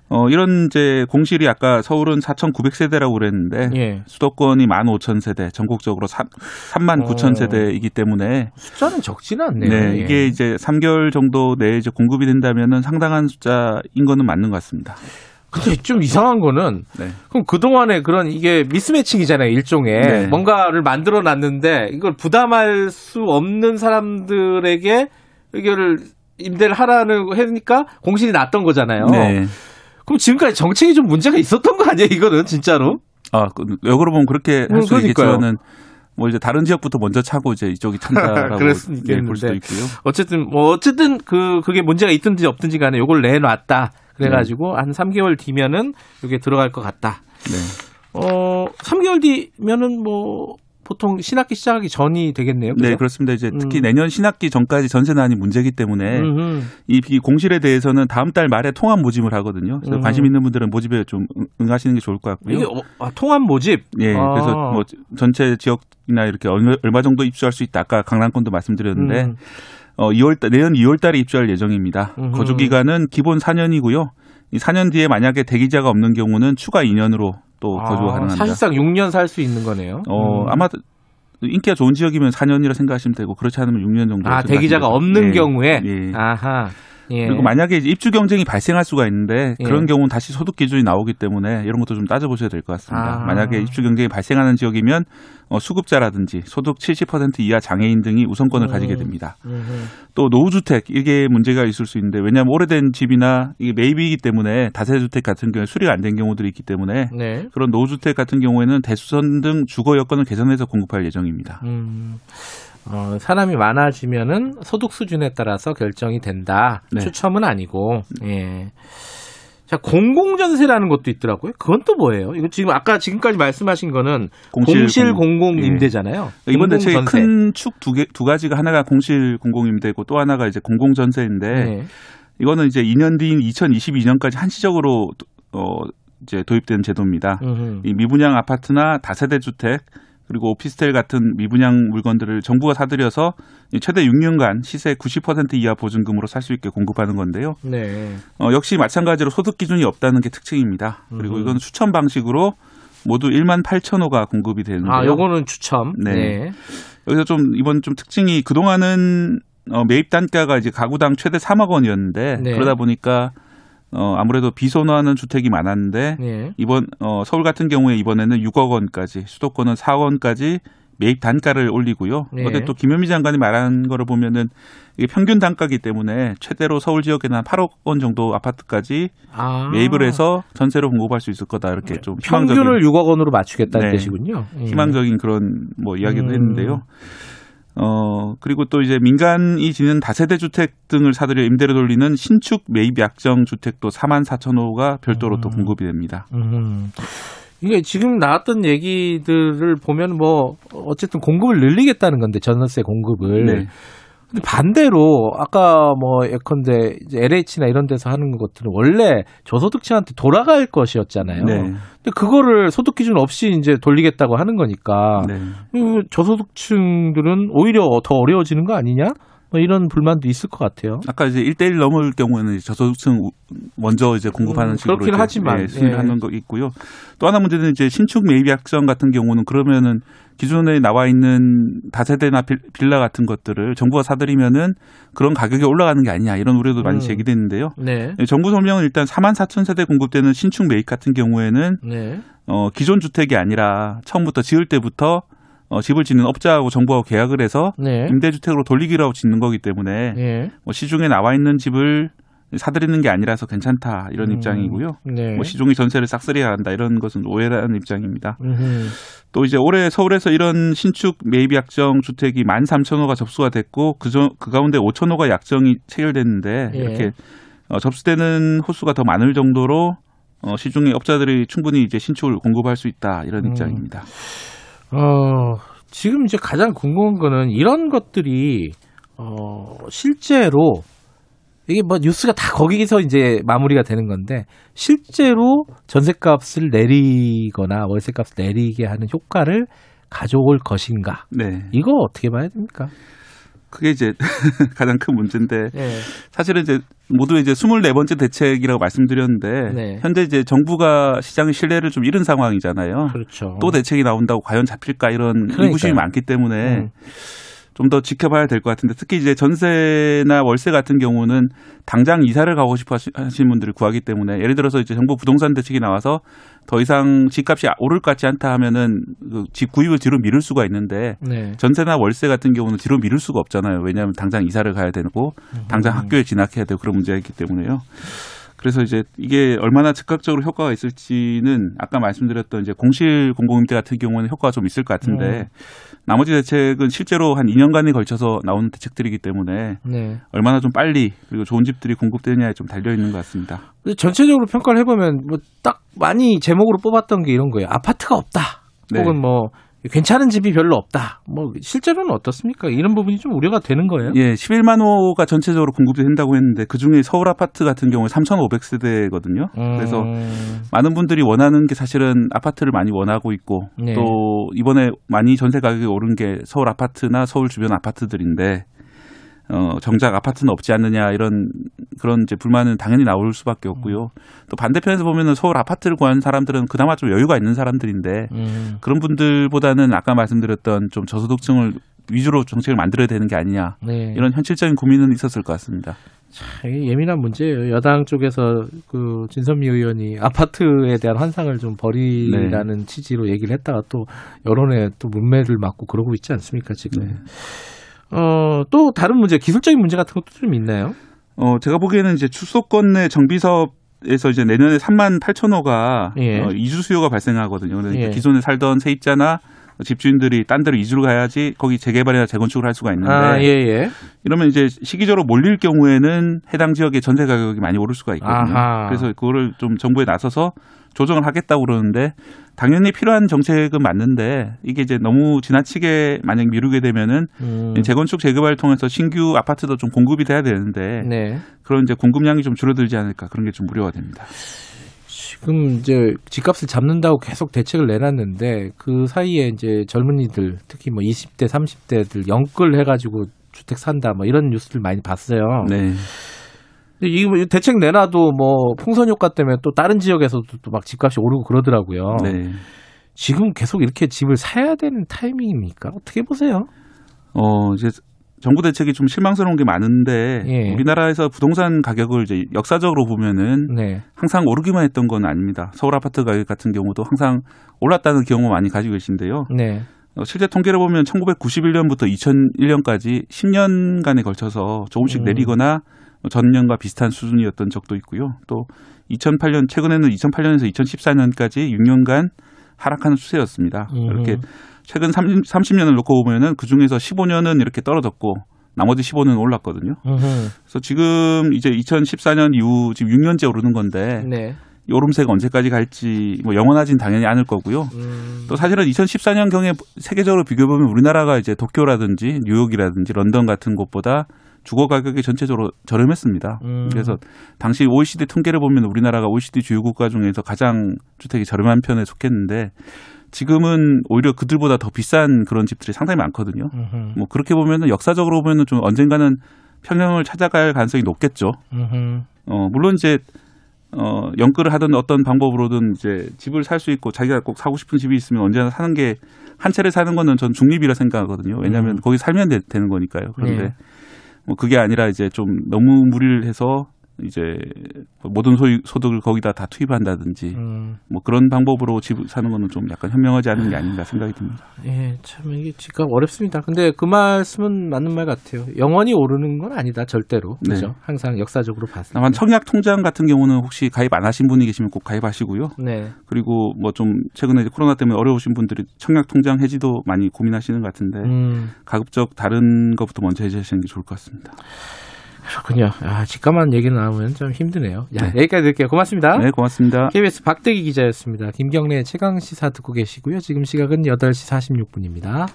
어, 이런 이제 공실이 아까 서울은 사천구백 세대라고 그랬는데 예. 수도권이 만 오천 세대, 전국적으로 삼만 구천 세대이기 때문에 숫자는 적지는 않네요. 네, 이게 이제 삼 개월 정도 내에 이제 공급이 된다면은 상당한 숫자인 거는 맞는 것 같습니다. 근데 좀 이상한 거는 네. 그럼 그동안에 그런 이게 미스매칭이잖아요. 일종의 네. 뭔가를 만들어 놨는데 이걸 부담할 수 없는 사람들에게 이거를 임대를 하라는 하니까 공실이 났던 거잖아요. 네. 그럼 지금까지 정책이 좀 문제가 있었던 거 아니에요? 이거는 진짜로? 아, 역으로 보면 그렇게 할 수 있겠지만은 뭐 이제 다른 지역부터 먼저 차고 이제 이쪽이 찬다라고 볼 수도 있고요. 어쨌든 뭐 어쨌든 그 그게 문제가 있든지 없든지 간에 이걸 내놨다. 그래가지고 네. 한 삼 개월 뒤면은 이게 들어갈 것 같다. 네. 어, 삼 개월 뒤면은 뭐. 보통 신학기 시작하기 전이 되겠네요. 그죠? 네, 그렇습니다. 이제 특히 음. 내년 신학기 전까지 전세난이 문제이기 때문에 음흠. 이 공실에 대해서는 다음 달 말에 통합 모집을 하거든요. 그래서 관심 있는 분들은 모집에 좀 응하시는 게 좋을 것 같고요. 이게 어, 아, 통합 모집? 예, 아. 그래서 뭐 전체 지역이나 이렇게 얼마 정도 입주할 수 있다. 아까 강남권도 말씀드렸는데 음. 어, 이월 내년 이월 달에 입주할 예정입니다. 음흠. 거주 기간은 기본 사 년이고요. 이 사 년 뒤에 만약에 대기자가 없는 경우는 추가 이 년으로 또 거주가 아, 가능합니다. 사실상 육 년 살 수 있는 거네요. 어, 음. 아마 인기가 좋은 지역이면 사 년이라 생각하시면 되고 그렇지 않으면 육 년 정도. 아, 대기자가 없는 네. 경우에. 네. 아하. 예. 그리고 만약에 이제 입주 경쟁이 발생할 수가 있는데 그런 예. 경우는 다시 소득 기준이 나오기 때문에 이런 것도 좀 따져보셔야 될 것 같습니다. 아. 만약에 입주 경쟁이 발생하는 지역이면 어, 수급자라든지 소득 칠십 퍼센트 이하 장애인 등이 우선권을 음. 가지게 됩니다. 음. 또 노후주택 이게 문제가 있을 수 있는데 왜냐하면 오래된 집이나 이게 매입이기 때문에 다세대주택 같은 경우에 수리가 안 된 경우들이 있기 때문에 네. 그런 노후주택 같은 경우에는 대수선 등 주거 여건을 개선해서 공급할 예정입니다. 음. 어, 사람이 많아지면은 소득 수준에 따라서 결정이 된다. 네. 추첨은 아니고. 예. 자, 공공전세라는 것도 있더라고요. 그건 또 뭐예요? 이거 지금 아까 지금까지 말씀하신 거는 공실, 공실 공공 임대잖아요. 예. 이번 대책이 큰 축 두 개, 두 가지가 하나가 공실 공공 임대고 또 하나가 이제 공공전세인데 예. 이거는 이제 이 년 뒤인 이천이십이 년까지 한시적으로 어, 이제 도입된 제도입니다. 음흠. 이 미분양 아파트나 다세대 주택 그리고 오피스텔 같은 미분양 물건들을 정부가 사들여서 최대 육 년간 시세 구십 퍼센트 이하 보증금으로 살 수 있게 공급하는 건데요. 네. 어, 역시 마찬가지로 소득 기준이 없다는 게 특징입니다. 그리고 음. 이건 추첨 방식으로 모두 만 팔천 호가 공급이 되는데요. 아, 요거는 추첨. 네. 네. 여기서 좀 이번 좀 특징이 그동안은 어, 매입 단가가 이제 가구당 최대 삼억 원이었는데 네. 그러다 보니까 어, 아무래도 비선호하는 주택이 많았는데 예. 이번 어, 서울 같은 경우에 이번에는 육억 원까지 수도권은 사억 원까지 매입 단가를 올리고요. 예. 그런데 또 김현미 장관이 말한 거를 보면은 이게 평균 단가이기 때문에 최대로 서울 지역에는 한 팔억 원 정도 아파트까지 아. 매입을 해서 전세로 공급할 수 있을 거다 이렇게 좀 평균을 희망적인, 육억 원으로 맞추겠다는 네, 뜻이군요. 예. 희망적인 그런 뭐 이야기도 음. 했는데요. 어, 그리고 또 이제 민간이 지는 다세대 주택 등을 사들여 임대로 돌리는 신축 매입 약정 주택도 사만 사천 호가 별도로 음. 또 공급이 됩니다. 음. 이게 지금 나왔던 얘기들을 보면 뭐 어쨌든 공급을 늘리겠다는 건데 전월세 공급을. 네. 근데 반대로 아까 뭐 예컨대 이제 엘에이치나 이런 데서 하는 것들은 원래 저소득층한테 돌아갈 것이었잖아요. 네. 근데 그거를 소득 기준 없이 이제 돌리겠다고 하는 거니까 네. 저소득층들은 오히려 더 어려워지는 거 아니냐? 뭐 이런 불만도 있을 것 같아요. 아까 이제 일 대 일 넘을 경우에는 저소득층 먼저 이제 공급하는 음, 식으로 그렇긴 하지만 예, 순위를 예. 하는 거 있고요. 또 하나 문제는 이제 신축 매입 약정 같은 경우는 그러면은 기존에 나와 있는 다세대나 빌라 같은 것들을 정부가 사들이면은 그런 가격이 올라가는 게 아니냐 이런 우려도 많이 제기됐는데요. 음. 네. 정부 설명은 일단 사만 사천 세대 공급되는 신축 매입 같은 경우에는 네. 어, 기존 주택이 아니라 처음부터 지을 때부터 어, 집을 짓는 업자하고 정부하고 계약을 해서 네. 임대주택으로 돌리기로 짓는 거기 때문에 네. 뭐 시중에 나와 있는 집을 사들이는 게 아니라서 괜찮다 이런 음. 입장이고요. 네. 뭐 시중에 전세를 싹쓸이해야 한다 이런 것은 오해라는 입장입니다. 음흠. 또 이제 올해 서울에서 이런 신축 매입 약정 주택이 만 삼천 호가 접수가 됐고 그, 저, 그 가운데 오천 호가 약정이 체결됐는데 네. 이렇게 어, 접수되는 호수가 더 많을 정도로 어, 시중에 업자들이 충분히 이제 신축을 공급할 수 있다 이런 음. 입장입니다. 어, 지금 이제 가장 궁금한 거는 이런 것들이, 어, 실제로, 이게 뭐 뉴스가 다 거기서 이제 마무리가 되는 건데, 실제로 전세값을 내리거나 월세값을 내리게 하는 효과를 가져올 것인가. 네. 이거 어떻게 봐야 됩니까? 그게 이제 가장 큰 문제인데 네. 사실은 이제 모두 이제 스물네 번째 대책이라고 말씀드렸는데 네. 현재 이제 정부가 시장의 신뢰를 좀 잃은 상황이잖아요. 그렇죠. 또 대책이 나온다고 과연 잡힐까 이런 의구심이 많기 때문에 음. 좀 더 지켜봐야 될 것 같은데 특히 이제 전세나 월세 같은 경우는 당장 이사를 가고 싶어 하시는 분들을 구하기 때문에 예를 들어서 이제 정부 부동산 대책이 나와서 더 이상 집값이 오를 것 같지 않다 하면은 그 집 구입을 뒤로 미룰 수가 있는데 네. 전세나 월세 같은 경우는 뒤로 미룰 수가 없잖아요. 왜냐하면 당장 이사를 가야 되고 당장 학교에 진학해야 되고 그런 문제가 있기 때문에요. 그래서 이제 이게 얼마나 즉각적으로 효과가 있을지는 아까 말씀드렸던 이제 공실 공공임대 같은 경우는 효과가 좀 있을 것 같은데 음. 나머지 대책은 실제로 한 이 년간에 걸쳐서 나오는 대책들이기 때문에 네. 얼마나 좀 빨리 그리고 좋은 집들이 공급되느냐에 좀 달려 있는 것 같습니다. 전체적으로 평가를 해보면 뭐 딱 많이 제목으로 뽑았던 게 이런 거예요. 아파트가 없다. 네. 혹은 뭐 괜찮은 집이 별로 없다. 뭐 실제로는 어떻습니까? 이런 부분이 좀 우려가 되는 거예요. 예, 십일만 호가 전체적으로 공급이 된다고 했는데 그중에 서울 아파트 같은 경우에 삼천오백 세대거든요. 음. 그래서 많은 분들이 원하는 게 사실은 아파트를 많이 원하고 있고 네. 또 이번에 많이 전세 가격이 오른 게 서울 아파트나 서울 주변 아파트들인데 어, 정작 아파트는 없지 않느냐 이런 그런 이제 불만은 당연히 나올 수밖에 없고요. 또 반대편에서 보면은 서울 아파트를 구하는 사람들은 그나마 좀 여유가 있는 사람들인데 음. 그런 분들보다는 아까 말씀드렸던 좀 저소득층을 위주로 정책을 만들어야 되는 게 아니냐 네. 이런 현실적인 고민은 있었을 것 같습니다. 참 예민한 문제예요. 여당 쪽에서 그 진선미 의원이 아파트에 대한 환상을 좀 버리라는 네. 취지로 얘기를 했다가 또 여론에 또 문매를 맞고 그러고 있지 않습니까 지금? 네. 어, 또 다른 문제, 기술적인 문제 같은 것도 좀 있나요? 어, 제가 보기에는 이제 수도권 내 정비사업에서 이제 내년에 삼만 팔천 호가 예. 어, 이주 수요가 발생하거든요. 그러니까 예. 기존에 살던 세입자나 집주인들이 딴 데로 이주를 가야지 거기 재개발이나 재건축을 할 수가 있는데 아, 예, 예. 이러면 이제 시기적으로 몰릴 경우에는 해당 지역의 전세 가격이 많이 오를 수가 있거든요. 아하. 그래서 그거를 좀 정부에 나서서 조정을 하겠다고 그러는데 당연히 필요한 정책은 맞는데 이게 이제 너무 지나치게 만약 미루게 되면은 음. 재건축 재개발을 통해서 신규 아파트도 좀 공급이 돼야 되는데 네. 그런 이제 공급량이 좀 줄어들지 않을까 그런 게 좀 우려가 됩니다. 지금 이제 집값을 잡는다고 계속 대책을 내놨는데 그 사이에 이제 젊은이들 특히 뭐 이십 대, 삼십 대들 영끌 해가지고 주택 산다 뭐 이런 뉴스들 많이 봤어요. 네. 이 대책 내놔도 뭐 풍선 효과 때문에 또 다른 지역에서도 또 막 집값이 오르고 그러더라고요. 네. 지금 계속 이렇게 집을 사야 되는 타이밍입니까? 어떻게 보세요? 어 이제 정부 대책이 좀 실망스러운 게 많은데 예. 우리나라에서 부동산 가격을 이제 역사적으로 보면은 네. 항상 오르기만 했던 건 아닙니다. 서울 아파트 가격 같은 경우도 항상 올랐다는 경우 많이 가지고 계신데요. 네. 실제 통계를 보면 천구백구십일 년부터 이천일 년까지 십 년간에 걸쳐서 조금씩 음. 내리거나 전년과 비슷한 수준이었던 적도 있고요. 또 이천팔 년 최근에는 이천팔 년에서 이천십사 년까지 육 년간 하락하는 추세였습니다. 음. 이렇게 최근 삼십, 삼십 년을 놓고 보면은 그 중에서 십오 년은 이렇게 떨어졌고 나머지 십오 년은 올랐거든요. 음흠. 그래서 지금 이제 이천십사 년 이후 지금 육 년째 오르는 건데 네. 이 오름세가 언제까지 갈지 뭐 영원하진 당연히 않을 거고요. 음. 또 사실은 이천십사 년 경에 세계적으로 비교해 보면 우리나라가 이제 도쿄라든지 뉴욕이라든지 런던 같은 곳보다 주거 가격이 전체적으로 저렴했습니다. 음. 그래서 당시 오이시디 통계를 보면 우리나라가 오이시디 주요 국가 중에서 가장 주택이 저렴한 편에 속했는데 지금은 오히려 그들보다 더 비싼 그런 집들이 상당히 많거든요. 음흠. 뭐 그렇게 보면은 역사적으로 보면은 좀 언젠가는 평형을 찾아갈 가능성이 높겠죠. 음흠. 어 물론 이제 어 영끌을 하든 어떤 방법으로든 이제 집을 살 수 있고 자기가 꼭 사고 싶은 집이 있으면 언제나 사는 게 한 채를 사는 거는 전 중립이라 생각하거든요. 왜냐하면 음. 거기 살면 되, 되는 거니까요. 그런데 네. 뭐 그게 아니라 이제 좀 너무 무리를 해서 이제 모든 소유, 소득을 거기다 다 투입한다든지 음. 뭐 그런 방법으로 집 사는 거는 좀 약간 현명하지 않은 게 아닌가 생각이 듭니다. 예, 참 이게 집값 어렵습니다. 근데 그 말씀은 맞는 말 같아요. 영원히 오르는 건 아니다, 절대로. 그렇죠? 네. 항상 역사적으로 봤을 때. 다만 청약 통장 같은 경우는 혹시 가입 안 하신 분이 계시면 꼭 가입하시고요. 네. 그리고 뭐 좀 최근에 이제 코로나 때문에 어려우신 분들이 청약 통장 해지도 많이 고민하시는 것 같은데 음. 가급적 다른 것부터 먼저 해제하시는 게 좋을 것 같습니다. 그렇군요. 아, 집값만 얘기 나오면 좀 힘드네요. 야, 네. 여기까지 드릴게요. 고맙습니다. 네, 고맙습니다. 케이비에스 박대기 기자였습니다. 김경래 최강시사 듣고 계시고요. 지금 시각은 여덟 시 사십육 분입니다.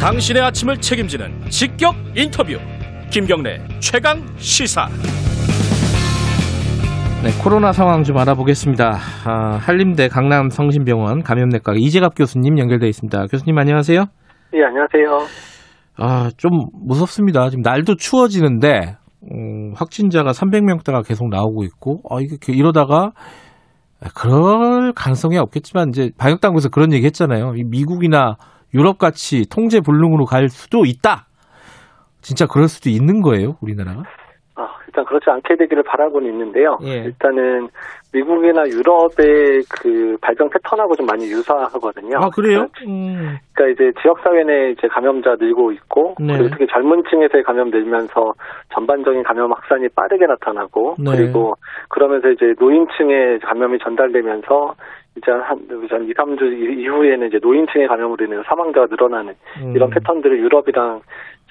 당신의 아침을 책임지는 직격 인터뷰. 김경래 최강시사. 네, 코로나 상황 좀 알아보겠습니다. 아, 한림대 강남성심병원 감염내과 이재갑 교수님 연결돼 있습니다. 교수님 안녕하세요. 네, 안녕하세요. 아, 좀 무섭습니다. 지금 날도 추워지는데 음, 확진자가 삼백 명대가 계속 나오고 있고, 아, 이게 이러다가 그럴 가능성이 없겠지만 이제 방역당국에서 그런 얘기했잖아요. 미국이나 유럽 같이 통제 불능으로 갈 수도 있다. 진짜 그럴 수도 있는 거예요, 우리나라가? 일단 그렇지 않게 되기를 바라고는 있는데요. 예. 일단은 미국이나 유럽의 그 발병 패턴하고 좀 많이 유사하거든요. 아 그래요? 음. 그러니까 이제 지역 사회 내 이제 감염자 늘고 있고 네. 그리고 특히 젊은 층에서의 감염 늘면서 전반적인 감염 확산이 빠르게 나타나고 네. 그리고 그러면서 이제 노인층에 감염이 전달되면서 이제 한 이, 삼 주 이후에는 이제 노인층의 감염으로 인해서 사망자가 늘어나는 음. 이런 패턴들을 유럽이랑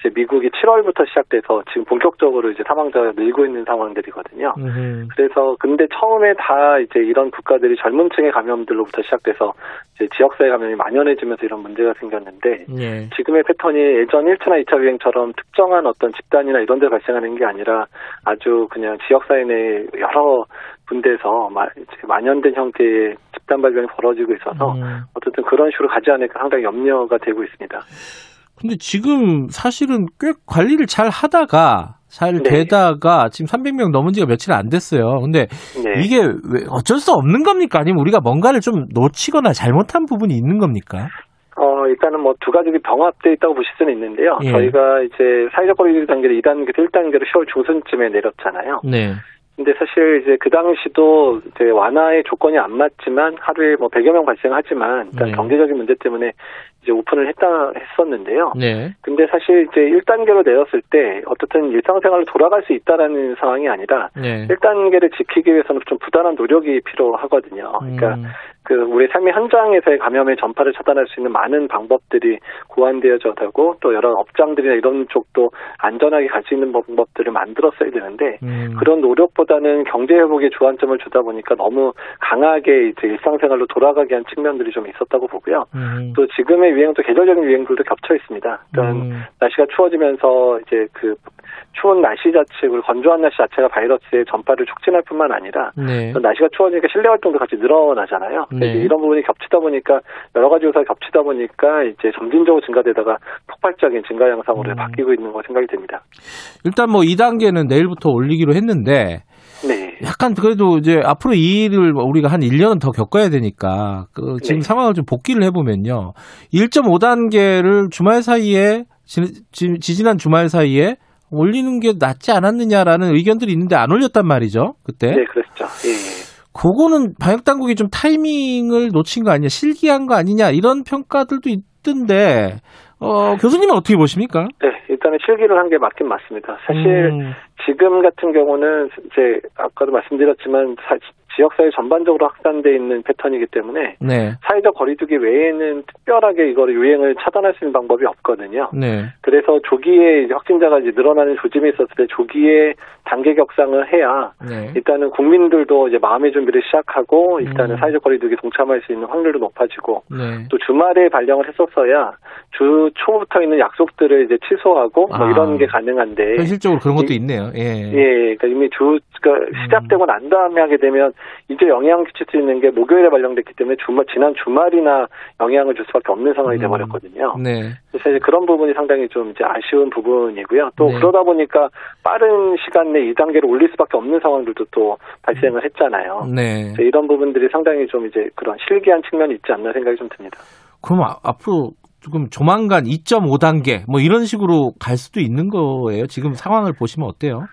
이제 미국이 칠월부터 시작돼서 지금 본격적으로 이제 사망자가 늘고 있는 상황들이거든요. 음. 그래서 근데 처음에 다 이제 이런 국가들이 젊은 층의 감염들로부터 시작돼서 이제 지역사회 감염이 만연해지면서 이런 문제가 생겼는데 예. 지금의 패턴이 예전 일 차나 이 차 유행처럼 특정한 어떤 집단이나 이런 데 발생하는 게 아니라 아주 그냥 지역사회 내 여러 군데서 만연된 형태의 집단 발병이 벌어지고 있어서 음. 어쨌든 그런 식으로 가지 않을까 상당히 염려가 되고 있습니다. 근데 지금 사실은 꽤 관리를 잘 하다가 잘 되다가 네. 지금 삼백 명 넘은 지가 며칠 안 됐어요. 근데 네. 이게 왜 어쩔 수 없는 겁니까? 아니면 우리가 뭔가를 좀 놓치거나 잘못한 부분이 있는 겁니까? 어, 일단은 뭐 두 가지가 병합되어 있다고 보실 수는 있는데요. 예. 저희가 이제 사회적 거리두기 단계를 이 단계에서 일 단계로 시월 중순쯤에 내렸잖아요. 네. 근데 사실 이제 그 당시도 이제 완화의 조건이 안 맞지만 하루에 뭐 백여 명 발생하지만 일단 네. 경제적인 문제 때문에 이제 오픈을 했다 했었는데요. 네. 근데 사실 이제 일 단계로 내렸을 때 어떻든 일상생활로 돌아갈 수 있다라는 상황이 아니라 네. 일 단계를 지키기 위해서는 좀 부단한 노력이 필요하거든요. 그러니까 음. 그 우리 삶의 현장에서의 감염의 전파를 차단할 수 있는 많은 방법들이 고안되어져야 되고 또 여러 업장들이나 이런 쪽도 안전하게 갈 수 있는 방법들을 만들었어야 되는데 음. 그런 노력보다는 경제 회복에 주안점을 주다 보니까 너무 강하게 이제 일상생활로 돌아가게 한 측면들이 좀 있었다고 보고요. 음. 또 지금의 유행 또 계절적인 유행들도 겹쳐 있습니다. 일단 음. 날씨가 추워지면서 이제 그 추운 날씨 자체, 그리고 건조한 날씨 자체가 바이러스의 전파를 촉진할 뿐만 아니라 네. 또 날씨가 추워지니까 실내 활동도 같이 늘어나잖아요. 네. 이런 부분이 겹치다 보니까 여러 가지 요소가 겹치다 보니까 이제 점진적으로 증가되다가 폭발적인 증가 양상으로 음. 바뀌고 있는 거 생각이 됩니다. 일단 뭐 이 단계는 내일부터 올리기로 했는데 네. 약간 그래도 이제 앞으로 이 일을 우리가 한 일 년은 더 겪어야 되니까 그 지금 네. 상황을 좀 복기를 해보면요. 일 점 오 단계를 주말 사이에 지, 지지난 주말 사이에 올리는 게 낫지 않았느냐라는 의견들이 있는데 안 올렸단 말이죠. 그때. 네, 그렇죠. 예. 그거는 방역당국이 좀 타이밍을 놓친 거 아니냐, 실기한 거 아니냐, 이런 평가들도 있던데, 어, 교수님은 어떻게 보십니까? 네, 일단은 실기를 한 게 맞긴 맞습니다. 사실, 음. 지금 같은 경우는, 이제, 아까도 말씀드렸지만, 사, 지역사회 전반적으로 확산되어 있는 패턴이기 때문에, 네. 사회적 거리두기 외에는 특별하게 이걸 유행을 차단할 수 있는 방법이 없거든요. 네. 그래서 조기에 이제 확진자가 이제 늘어나는 조짐이 있었을 때 조기에 단계 격상을 해야, 네. 일단은 국민들도 이제 마음의 준비를 시작하고, 일단은 음. 사회적 거리두기 동참할 수 있는 확률도 높아지고, 네. 또 주말에 발령을 했었어야 주 초부터 있는 약속들을 이제 취소하고, 아. 뭐 이런 게 가능한데. 현실적으로 그런 것도 이, 있네요. 예. 예. 그러니까 이미 주, 그러니까 음. 시작되고 난 다음에 하게 되면, 이제 영향을 끼칠 수 있는 게 목요일에 발령됐기 때문에 주말, 지난 주말이나 영향을 줄 수밖에 없는 상황이 돼버렸거든요. 음, 네. 그래서 이제 그런 부분이 상당히 좀 이제 아쉬운 부분이고요. 또 네. 그러다 보니까 빠른 시간 내에 이 단계를 올릴 수밖에 없는 상황들도 또 발생을 했잖아요. 네. 그래서 이런 부분들이 상당히 좀 이제 그런 실기한 측면이 있지 않나 생각이 좀 듭니다. 그럼 아, 앞으로 조금 조만간 이 점 오 단계 뭐 이런 식으로 갈 수도 있는 거예요. 지금 상황을 보시면 어때요?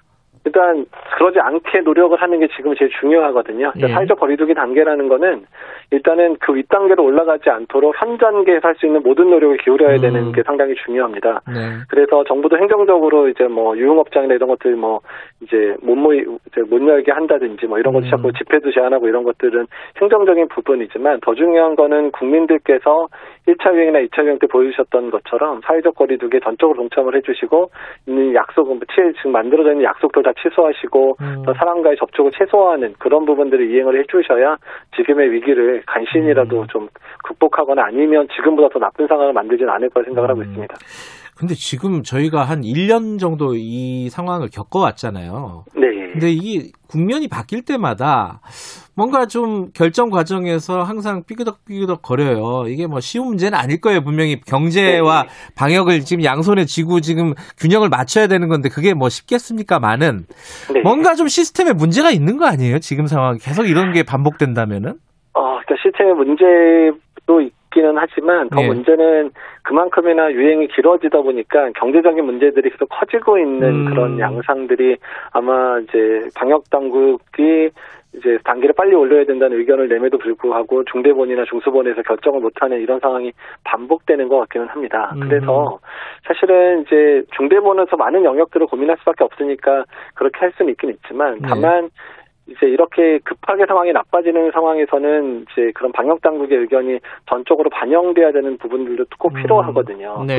일단 그러지 않게 노력을 하는 게 지금 제일 중요하거든요. 그러니까 예. 사회적 거리두기 단계라는 거는 일단은 그 윗단계로 올라가지 않도록 현 단계에서 할 수 있는 모든 노력을 기울여야 음. 되는 게 상당히 중요합니다. 네. 그래서 정부도 행정적으로 이제 뭐 유흥업장이나 이런 것들 뭐 이제 못 모이 이제 못 열게 한다든지 뭐 이런 것도 음. 자꾸 집회도 제한하고 이런 것들은 행정적인 부분이지만 더 중요한 거는 국민들께서 일 차 유행이나 이 차 유행 때 보여주셨던 것처럼 사회적 거리두기에 전적으로 동참을 해주시고 있는 약속은 지금 만들어져 있는 약속도 다 취소하시고 음. 사람과의 접촉을 최소화하는 그런 부분들을 이행을 해주셔야 지금의 위기를 간신히라도 음. 좀 극복하거나 아니면 지금보다 더 나쁜 상황을 만들진 않을 거라 생각을 음. 하고 있습니다. 근데 지금 저희가 한 일 년 정도 이 상황을 겪어왔잖아요. 네. 근데 이게 국면이 바뀔 때마다 뭔가 좀 결정 과정에서 항상 삐그덕삐그덕 거려요. 이게 뭐 쉬운 문제는 아닐 거예요. 분명히 경제와 네. 방역을 지금 양손에 쥐고 지금 균형을 맞춰야 되는 건데 그게 뭐 쉽겠습니까만은 네. 뭔가 좀 시스템에 문제가 있는 거 아니에요? 지금 상황이 계속 이런 게 반복된다면은? 어, 그러니까 시스템의 문제도 있고 기는 하지만 더 예. 문제는 그만큼이나 유행이 길어지다 보니까 경제적인 문제들이 계속 커지고 있는 음. 그런 양상들이 아마 이제 방역 당국이 이제 단계를 빨리 올려야 된다는 의견을 내매도 불구하고 중대본이나 중수본에서 결정을 못하는 이런 상황이 반복되는 것 같기는 합니다. 음. 그래서 사실은 이제 중대본에서 많은 영역들을 고민할 수밖에 없으니까 그렇게 할 수는 있긴 있지만 다만. 네. 이제 이렇게 급하게 상황이 나빠지는 상황에서는 이제 그런 방역 당국의 의견이 전적으로 반영돼야 되는 부분들도 꼭 필요하거든요. 음, 네.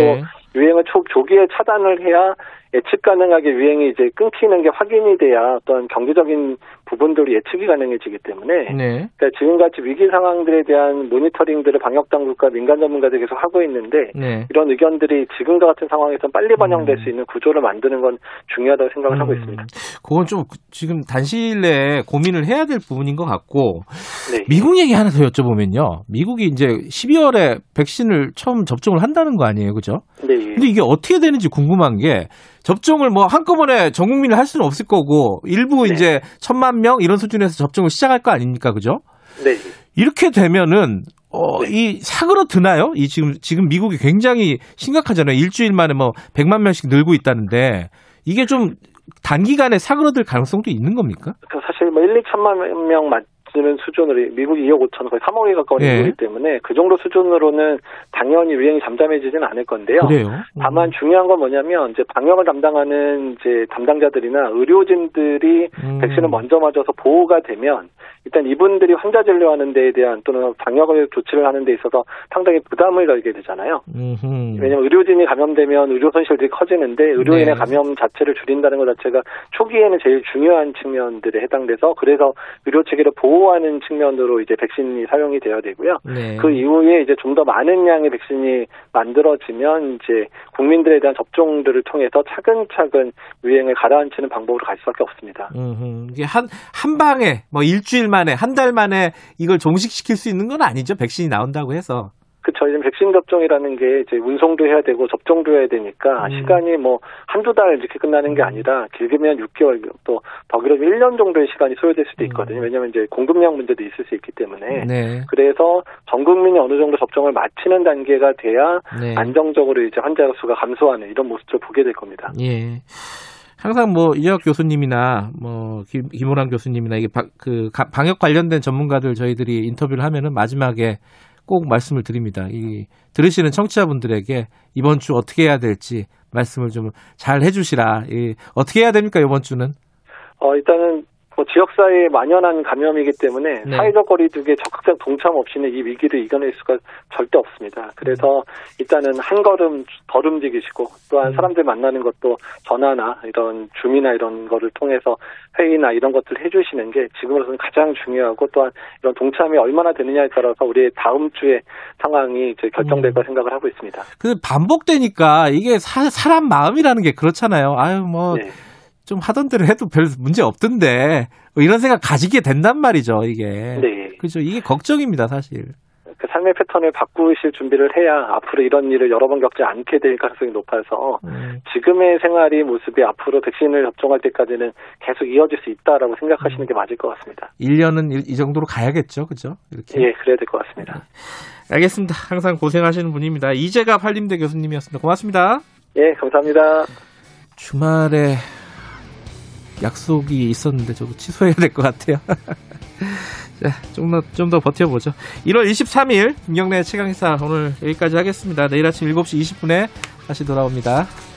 또 유행을 초, 조기에 차단을 해야 예측 가능하게 유행이 이제 끊기는 게 확인이 돼야 어떤 경제적인 부분들이 예측이 가능해지기 때문에 네. 그러니까 지금같이 위기 상황들에 대한 모니터링들을 방역 당국과 민간 전문가들이 계속 하고 있는데 네. 이런 의견들이 지금과 같은 상황에서 빨리 반영될 음. 수 있는 구조를 만드는 건 중요하다고 생각을 음. 하고 있습니다. 그건 좀 지금 단시일 내에 고민을 해야 될 부분인 것 같고 네. 미국 얘기 하나 더 여쭤보면요. 미국이 이제 십이월에 백신을 처음 접종을 한다는 거 아니에요, 그죠? 네. 예. 근데 이게 어떻게 되는지 궁금한 게 접종을 뭐 한꺼번에 전 국민을 할 수는 없을 거고 일부 네. 이제 천만 명 이런 수준에서 접종을 시작할 거 아닙니까, 그죠? 네. 이렇게 되면은 어, 네. 이 사그러드나요? 이 지금 지금 미국이 굉장히 심각하잖아요. 일주일 만에 뭐 백만 명씩 늘고 있다는데 이게 좀 단기간에 사그러들 가능성도 있는 겁니까? 사실 뭐 일, 이천만 명 맞. 는 수준으로 미국이 이억 오천 거의 삼억에 가까운 인구이기 예. 때문에 그 정도 수준으로는 당연히 유행이 잠잠해지지는 않을 건데요. 그래요? 다만 중요한 건 뭐냐면 이제 방역을 담당하는 이제 담당자들이나 의료진들이 음. 백신을 먼저 맞아서 보호가 되면 일단 이분들이 환자 진료하는 데에 대한 또는 방역을 조치를 하는 데 있어서 상당히 부담을 덜게 되잖아요. 음흠. 왜냐하면 의료진이 감염되면 의료 손실들이 커지는데 의료인의 네. 감염 자체를 줄인다는 것 자체가 초기에는 제일 중요한 측면들에 해당돼서 그래서 의료 체계를 보호 하는 측면으로 이제 백신이 사용이 되어야 되고요. 네. 그 이후에 이제 좀 더 많은 양의 백신이 만들어지면 이제 국민들에 대한 접종들을 통해서 차근차근 유행을 가라앉히는 방법으로 갈 수밖에 없습니다. 음, 이게 한, 한 방에 뭐 일주일 만에 한 달 만에 이걸 종식시킬 수 있는 건 아니죠. 백신이 나온다고 해서. 그렇죠. 이제 백신 접종이라는 게 이제 운송도 해야 되고 접종도 해야 되니까 음. 시간이 뭐 한두 달 이렇게 끝나는 게 아니라 길게면 육 개월 또 더 길어서 일 년 정도의 시간이 소요될 수도 있거든요. 왜냐하면 이제 공급량 문제도 있을 수 있기 때문에 네. 그래서 전 국민이 어느 정도 접종을 마치는 단계가 돼야 네. 안정적으로 이제 환자 수가 감소하는 이런 모습을 보게 될 겁니다. 예. 항상 뭐 이학 교수님이나 뭐 김, 김호랑 교수님이나 이게 바, 그 방역 관련된 전문가들 저희들이 인터뷰를 하면은 마지막에 꼭 말씀을 드립니다. 이, 들으시는 청취자분들에게 이번 주 어떻게 해야 될지 말씀을 좀 잘 해주시라. 이, 어떻게 해야 됩니까 이번 주는? 어 일단은 뭐 지역사회에 만연한 감염이기 때문에 네. 사회적 거리두기에 적극적 동참 없이는 이 위기를 이겨낼 수가 절대 없습니다. 그래서 일단은 한 걸음 덜 움직이시고 또한 사람들 만나는 것도 전화나 이런 줌이나 이런 거를 통해서 회의나 이런 것들을 해주시는 게 지금으로서는 가장 중요하고 또한 이런 동참이 얼마나 되느냐에 따라서 우리의 다음 주의 상황이 이제 결정될 거 생각을 하고 있습니다. 그 반복되니까 이게 사, 사람 마음이라는 게 그렇잖아요. 아유 뭐. 네. 좀 하던 대로 해도 별 문제 없던데 이런 생각 가지게 된단 말이죠 이게. 네. 그렇죠. 이게 걱정입니다 사실. 그 삶의 패턴을 바꾸실 준비를 해야 앞으로 이런 일을 여러 번 겪지 않게 될 가능성이 높아서 음. 지금의 생활의 모습이 앞으로 백신을 접종할 때까지는 계속 이어질 수 있다라고 생각하시는 게 맞을 것 같습니다. 일 년은 이 정도로 가야겠죠, 그렇죠? 이렇게. 예, 그래야 될 것 같습니다. 알겠습니다. 항상 고생하시는 분입니다. 이재갑 한림대 교수님이었습니다. 고맙습니다. 예, 감사합니다. 주말에. 약속이 있었는데 저도 취소해야 될 것 같아요. 자, 좀 더, 좀 더 버텨보죠. 일월 이십삼일 김경래 최강시사 오늘 여기까지 하겠습니다. 내일 아침 일곱 시 이십 분에 다시 돌아옵니다.